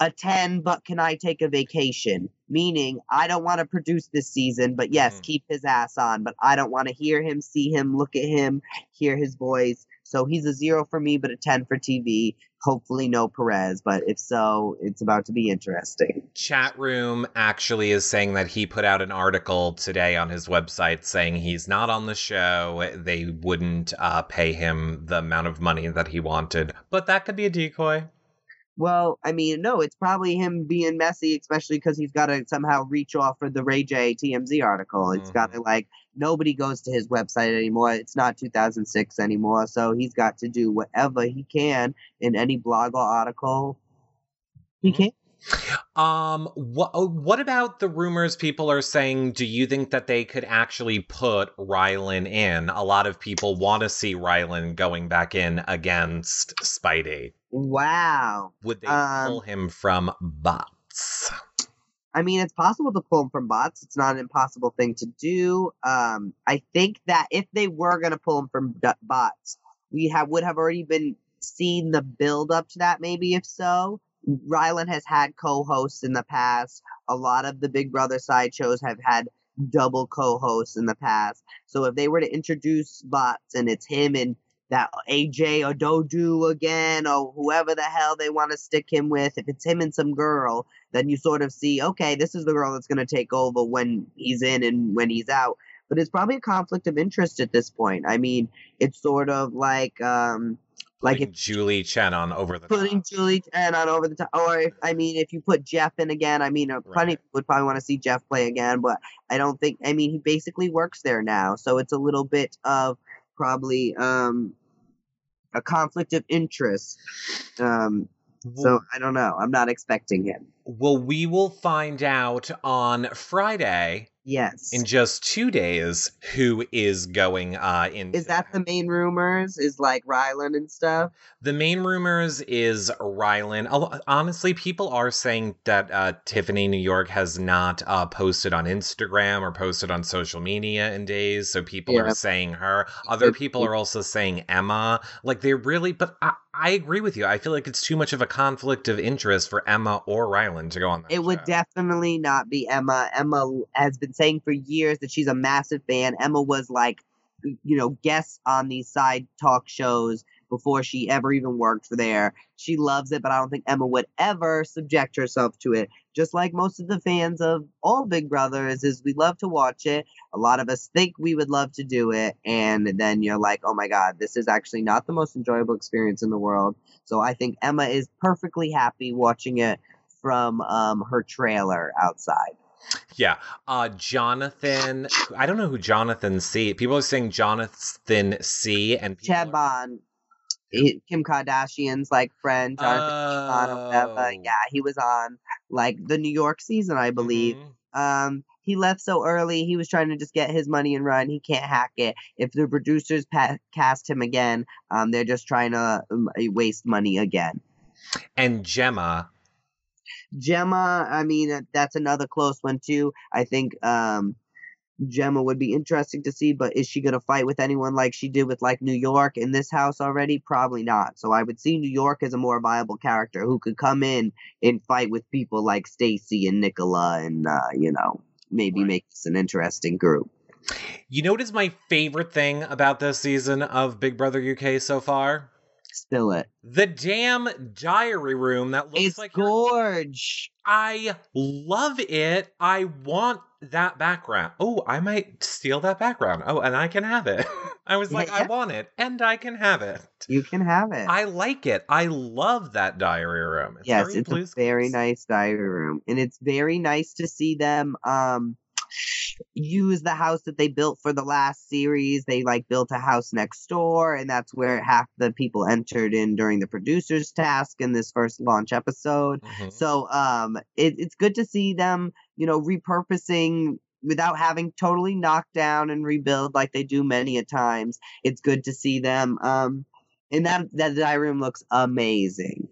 a ten, but can I take a vacation? Meaning, I don't want to produce this season, but yes, mm. keep his ass on. But I don't want to hear him, see him, look at him, hear his voice. So he's a zero for me, but a ten for T V. Hopefully no Perez, but if so, it's about to be interesting. Chat room actually is saying that he put out an article today on his website saying he's not on the show. They wouldn't uh, pay him the amount of money that he wanted, but that could be a decoy. Well, I mean, no, it's probably him being messy, especially because he's got to somehow reach off for the Ray J T M Z article. It's mm-hmm. got to, like, nobody goes to his website anymore. It's not two thousand six anymore. So he's got to do whatever he can in any blog or article he mm-hmm. can. Um, wh- what about the rumors people are saying? Do you think that they could actually put Rylan in? A lot of people want to see Rylan going back in against Speidi. Wow. Would they um, pull him from bots? I mean, it's possible to pull him from bots. It's not an impossible thing to do. Um, I think that if they were going to pull him from d- bots, we have would have already been seen the build up to that, maybe, if so. Rylan has had co-hosts in the past. A lot of the Big Brother side shows have had double co-hosts in the past. So if they were to introduce bots and it's him and that A J or Dodu again or whoever the hell they want to stick him with, if it's him and some girl, then you sort of see, okay, this is the girl that's going to take over when he's in and when he's out. But it's probably a conflict of interest at this point. I mean, it's sort of like... Um, Like putting if, Julie Chen on over the putting top. Putting Julie Chen on over the top. Or, if, I mean, if you put Jeff in again, I mean, plenty right. people would probably want to see Jeff play again. But I don't think, I mean, he basically works there now. So it's a little bit of probably um, a conflict of interest. Um, well, so I don't know. I'm not expecting him. Well, we will find out on Friday. Yes. In just two days, who is going uh, in? Is that the main rumors? Is like Rylan and stuff? The main rumors is Rylan. Honestly, people are saying that uh, Tiffany New York has not uh, posted on Instagram or posted on social media in days. So people yeah. are saying her. Other people are also saying Emma. Like they're really, but I, I agree with you. I feel like it's too much of a conflict of interest for Emma or Rylan to go on that It show. Would definitely not be Emma. Emma has been saying for years that she's a massive fan. Emma was like, you know, guest on these side talk shows before she ever even worked for there. She loves it, but I don't think Emma would ever subject herself to it. Just like most of the fans of all Big Brothers is we love to watch it. A lot of us think we would love to do it. And then you're like, oh my God, this is actually not the most enjoyable experience in the world. So I think Emma is perfectly happy watching it from um, her trailer outside. Yeah. Uh, Jonathan. I don't know who Jonathan C. People are saying Jonathan C. and Chad Bond. Are... He, Kim Kardashian's like friend. Jonathan oh. C. Bond, yeah, he was on like the New York season, I believe. Mm-hmm. Um, he left so early. He was trying to just get his money and run. He can't hack it. If the producers pa- cast him again, um, they're just trying to um, waste money again. And Gemma. Gemma, I mean, that's another close one, too. I think um, Gemma would be interesting to see, but is she going to fight with anyone like she did with, like, New York in this house already? Probably not. So I would see New York as a more viable character who could come in and fight with people like Stacey and Nicola and, uh, you know, maybe right. make this an interesting group. You know what is my favorite thing about this season of Big Brother U K so far? Spill it. The damn diary room that looks it's like gorge. Her- I love it. I want that background. Oh, I might steal that background. Oh, and I can have it. I was yeah, like, yeah. I want it, and I can have it. You can have it. I like it. I love that diary room. It's yes, very it's blue a very schools. Nice diary room, and it's very nice to see them. Um, use the house that they built for the last series. They like built a house next door, and that's where half the people entered in during the producer's task in this first launch episode. Mm-hmm. So um, it, it's good to see them, you know, repurposing without having totally knocked down and rebuild like they do many a times. It's good to see them. Um, and that, that diary room looks amazing.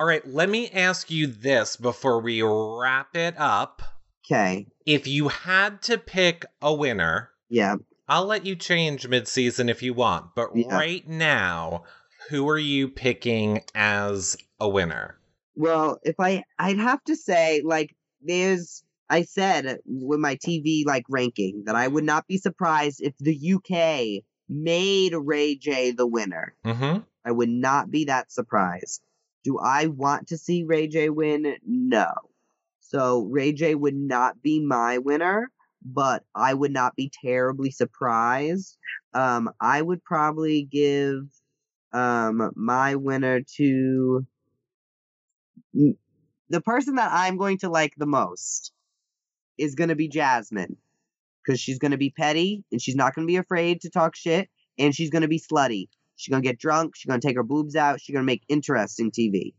All right. Let me ask you this before we wrap it up. Okay. If you had to pick a winner, yeah, I'll let you change mid-season if you want. But yeah. right now, who are you picking as a winner? Well, if I, I'd have to say, like, there's, I said with my T V like ranking that I would not be surprised if the U K made Ray J the winner. Mm-hmm. I would not be that surprised. Do I want to see Ray J win? No. So Ray J would not be my winner, but I would not be terribly surprised. Um, I would probably give um, my winner to the person that I'm going to like the most is going to be Jasmine, because she's going to be petty and she's not going to be afraid to talk shit, and she's going to be slutty. She's going to get drunk. She's going to take her boobs out. She's going to make interesting T V.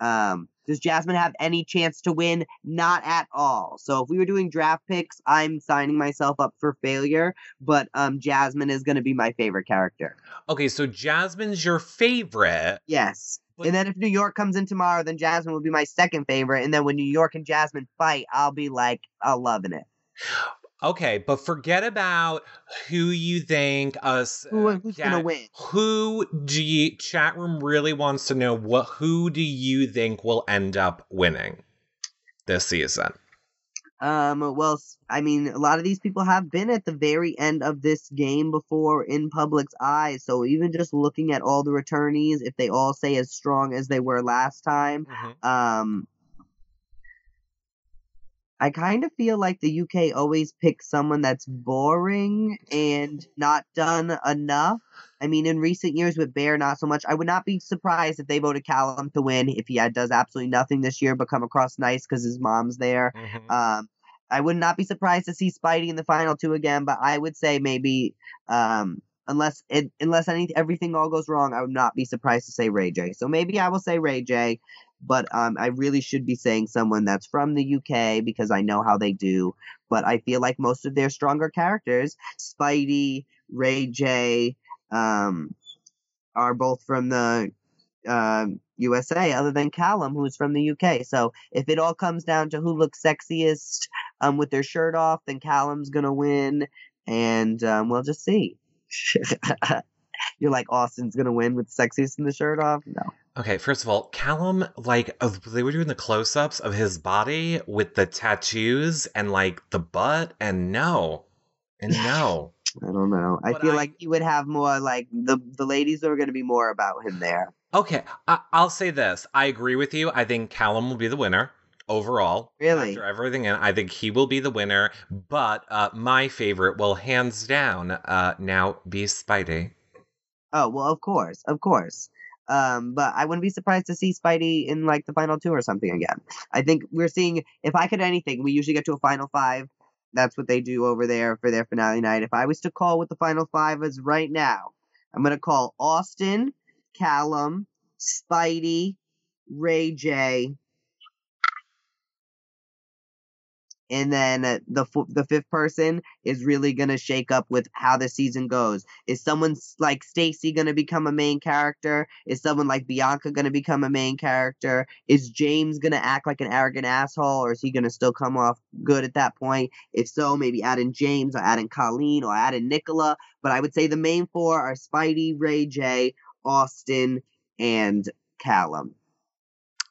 Um, does Jasmine have any chance to win? Not at all. So if we were doing draft picks, I'm signing myself up for failure, but um, Jasmine is going to be my favorite character. Okay, so Jasmine's your favorite. Yes. But- and then if New York comes in tomorrow, then Jasmine will be my second favorite. And then when New York and Jasmine fight, I'll be like, I'm loving it. Okay, but forget about who you think us. Who, who's that, gonna win? Who do you? Chat room really wants to know what. Who do you think will end up winning this season? Um. Well, I mean, a lot of these people have been at the very end of this game before in public's eyes. So even just looking at all the returnees, if they all say as strong as they were last time, mm-hmm. um. I kind of feel like the U K always picks someone that's boring and not done enough. I mean, in recent years with Bear, not so much. I would not be surprised if they voted Calum to win if he does absolutely nothing this year but come across nice because his mom's there. Mm-hmm. Um, I would not be surprised to see Speidi in the final two again, but I would say maybe um, unless it, unless any, everything all goes wrong, I would not be surprised to say Ray J. So maybe I will say Ray J. But um, I really should be saying someone that's from the U K because I know how they do. But I feel like most of their stronger characters, Speidi, Ray J, um, are both from the uh, U S A, other than Calum, who's from the U K. So if it all comes down to who looks sexiest um, with their shirt off, then Callum's going to win. And um, we'll just see. You're like, Austin's going to win with sexiest in the shirt off? No. Okay, first of all, Calum, like, uh, they were doing the close-ups of his body with the tattoos and, like, the butt, and no. And no. I don't know. I but feel I, like he would have more, like, the, the ladies are going to be more about him there. Okay, I, I'll say this. I agree with you. I think Calum will be the winner overall. Really? After everything, and I think he will be the winner. But uh, my favorite will, hands down, uh, now be Speidi. Oh, well, of course. Of course. Um, but I wouldn't be surprised to see Speidi in like the final two or something again. I think we're seeing, if I could anything, we usually get to a final five. That's what they do over there for their finale night. If I was to call what the final five is right now, I'm going to call Austin, Calum, Speidi, Ray J, And then the the fifth person is really going to shake up with how the season goes. Is someone like Stacey going to become a main character? Is someone like Bianca going to become a main character? Is James going to act like an arrogant asshole, or is he going to still come off good at that point? If so, maybe add in James or add in Colleen or add in Nicola. But I would say the main four are Speidi, Ray J, Austin, and Calum.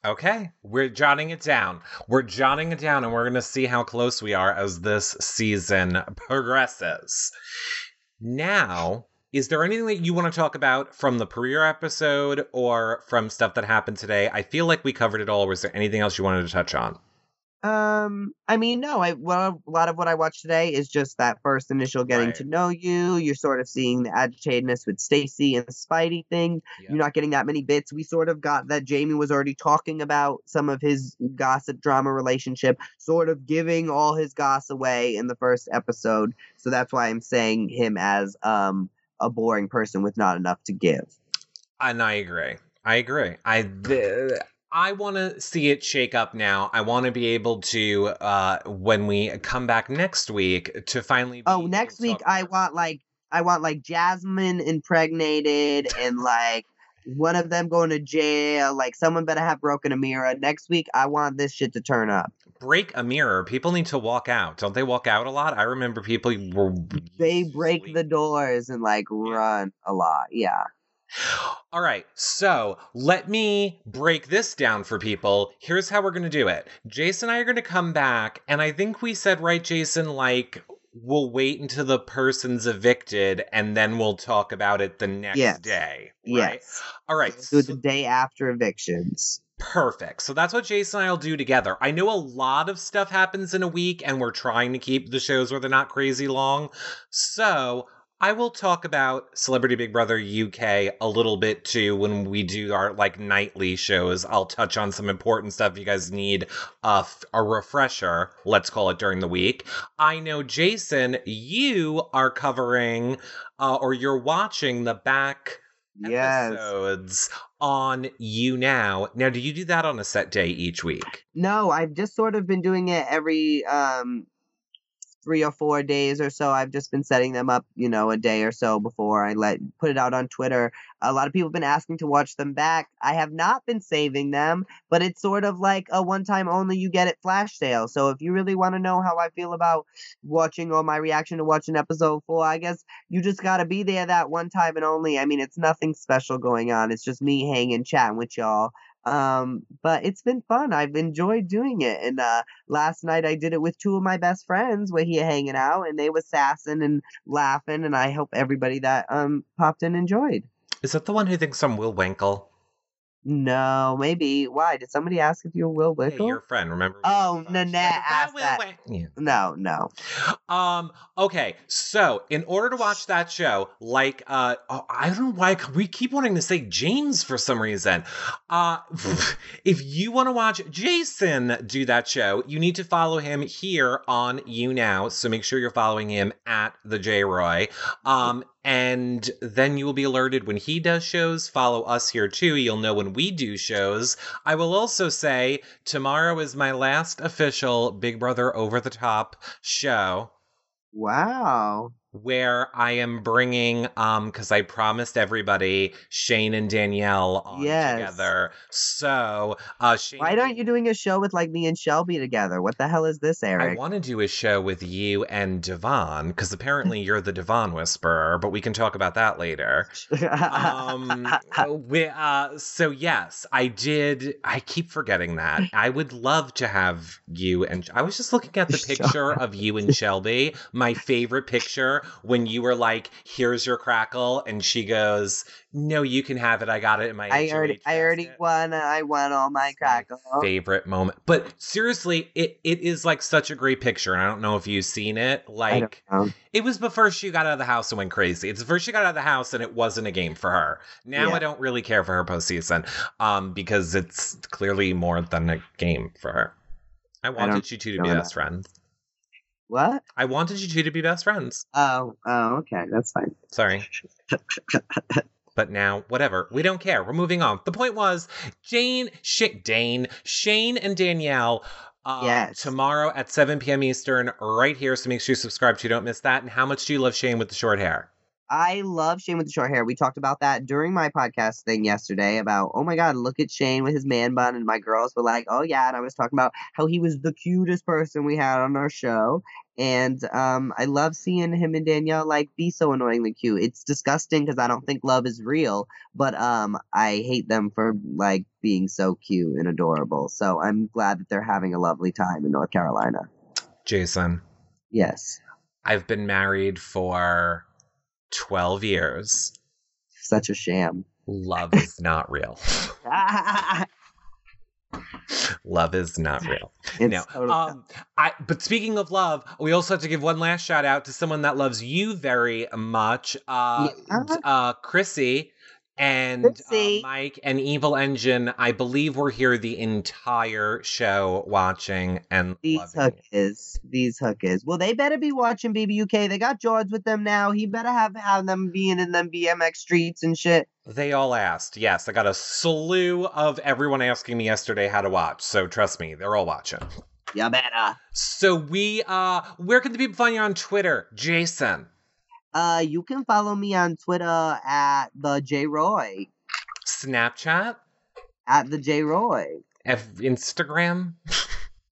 Okay, we're jotting it down. We're jotting it down, and we're going to see how close we are as this season progresses. Now, is there anything that you want to talk about from the premiere episode or from stuff that happened today? I feel like we covered it all. Was there anything else you wanted to touch on? Um, I mean, no, I, well, a lot of what I watched today is just that first initial getting right. to know you. You're sort of seeing the agitatedness with Stacey and the Speidi thing. Yep. You're not getting that many bits. We sort of got that Jamie was already talking about some of his gossip drama relationship, sort of giving all his goss away in the first episode. So that's why I'm saying him as, um, a boring person with not enough to give. And I agree. I agree. I, th- I want to see it shake up now. I want to be able to, uh, when we come back next week, to finally. Be oh, next week I about. want like I want like Jasmine impregnated and like one of them going to jail. Like someone better have broken a mirror. Next week I want this shit to turn up. Break a mirror. People need to walk out. Don't they walk out a lot? I remember people were. They break sleep. the doors and like run a lot. Yeah. All right, so let me break this down for people. Here's how we're going to do it. Jason and I are going to come back, and I think we said, right, Jason, like, we'll wait until the person's evicted, and then we'll talk about it the next yes. day. Right? Yes. All right. So the day after evictions. Perfect. So that's what Jason and I will do together. I know a lot of stuff happens in a week, and we're trying to keep the shows where they're not crazy long. So I will talk about Celebrity Big Brother U K a little bit, too, when we do our, like, nightly shows. I'll touch on some important stuff if you guys need a, a refresher, let's call it, during the week. I know, Jason, you are covering, uh, or you're watching the back yes. episodes on You Now. Now, do you do that on a set day each week? No, I've just sort of been doing it every... Um... three or four days or so. I've just been setting them up, you know, a day or so before I let put it out on Twitter. A lot of people have been asking to watch them back. I have not been saving them, but it's sort of like a one-time only you get it flash sale. So if you really want to know how I feel about watching or my reaction to watching episode four, I guess you just got to be there that one time and only. I mean, it's nothing special going on. It's just me hanging, chatting with y'all. Um, but it's been fun. I've enjoyed doing it. And, uh, last night I did it with two of my best friends where he hanging out and they were sassing and laughing. And I hope everybody that, um, popped in enjoyed. Is that the one who thinks I'm Will Winkle? No, maybe. Why? Did somebody ask if you're Will Winkle? Hey, your friend, remember? Oh, Nanette asked that. that. Yeah. No, no. Um. Okay, so in order to watch that show, like, uh, oh, I don't know why we keep wanting to say James for some reason. Uh, if you want to watch Jason do that show, you need to follow him here on You Now. So make sure you're following him at the J Roy. Um. And then you will be alerted when he does shows. Follow us here, too. You'll know when we do shows. I will also say tomorrow is my last official Big Brother Over the Top show. Wow. Where I am bringing, um, because I promised everybody, Shane and Danielle on yes. together. So, uh, Shane. Why aren't you doing a show with like me and Shelby together? What the hell is this, Eric? I want to do a show with you and Devon, because apparently you're the Devon whisperer, but we can talk about that later. um, we, uh, so yes, I did. I keep forgetting that. I would love to have you and I was just looking at the picture of you and Shelby, my favorite picture. When you were like, here's your crackle, and she goes, no, you can have it. I got it in my I already I already won. I won all my crackle. My favorite moment. But seriously, it, it is like such a great picture. And I don't know if you've seen it. Like it was before she got out of the house and went crazy. It's before she got out of the house and it wasn't a game for her. Now yeah. I don't really care for her postseason um, because it's clearly more than a game for her. I wanted I you two to be best friends. What? I wanted you two to be best friends. Oh, oh, okay. That's fine. Sorry. But now, whatever. We don't care. We're moving on. The point was, Jane, shit, Dane, Shane and Danielle Um, yes. Tomorrow at seven p.m. Eastern, right here. So make sure you subscribe so you don't miss that. And how much do you love Shane with the short hair? I love Shane with the short hair. We talked about that during my podcast thing yesterday about, oh my God, look at Shane with his man bun. And my girls were like, oh yeah. And I was talking about how he was the cutest person we had on our show. And um, I love seeing him and Danielle like be so annoyingly cute. It's disgusting because I don't think love is real, but um, I hate them for like being so cute and adorable. So I'm glad that they're having a lovely time in North Carolina. Jason. Yes. I've been married for twelve years. Such a sham. Love is not real. Love is not real. It's no. Totally um, I, but speaking of love, we also have to give one last shout out to someone that loves you very much. Uh, yeah. uh, Chrissy and Chrissy. Uh, Mike and Evil Engine, I believe, were here the entire show watching and These hookers. You. These hookers. Well, they better be watching B B U K. They got George with them now. He better have, have them being in them B M X streets and shit. They all asked. Yes, I got a slew of everyone asking me yesterday how to watch. So trust me, they're all watching. You better. So we, uh, where can the people find you on Twitter, Jason? Uh, you can follow me on Twitter at the J Roy. Snapchat? At the J Roy. F- Instagram?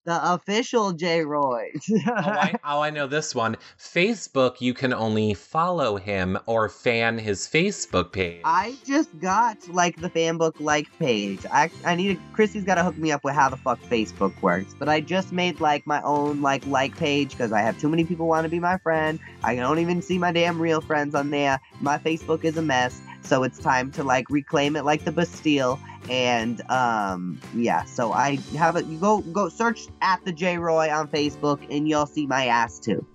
The official J Roy. oh, I, oh, I know this one. Facebook, you can only follow him or fan his Facebook page. I just got like the fanbook like page. I I need a, Chrissy's got to hook me up with how the fuck Facebook works. But I just made like my own like like page because I have too many people want to be my friend. I don't even see my damn real friends on there. My Facebook is a mess, so it's time to like reclaim it like the Bastille. And um yeah, so I have a you go go search at the J Roy on Facebook and you'll see my ass too.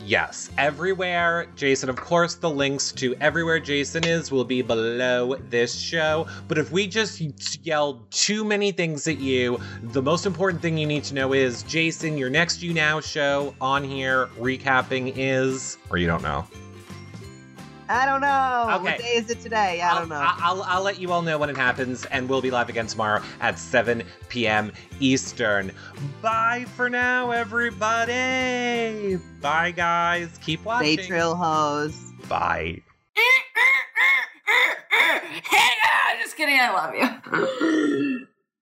Yes, everywhere Jason. Of course, the links to everywhere Jason is will be below this show. But if we just yelled too many things at you, the most important thing you need to know is, Jason, your next You Now show on here recapping is, or you don't know. I don't know. Okay. What day is it today? I I'll, don't know. I'll, I'll, I'll let you all know when it happens, and we'll be live again tomorrow at seven p.m. Eastern. Bye for now, everybody. Bye, guys. Keep watching. Stay trill hoes. Bye. Hang on. Just kidding. I love you.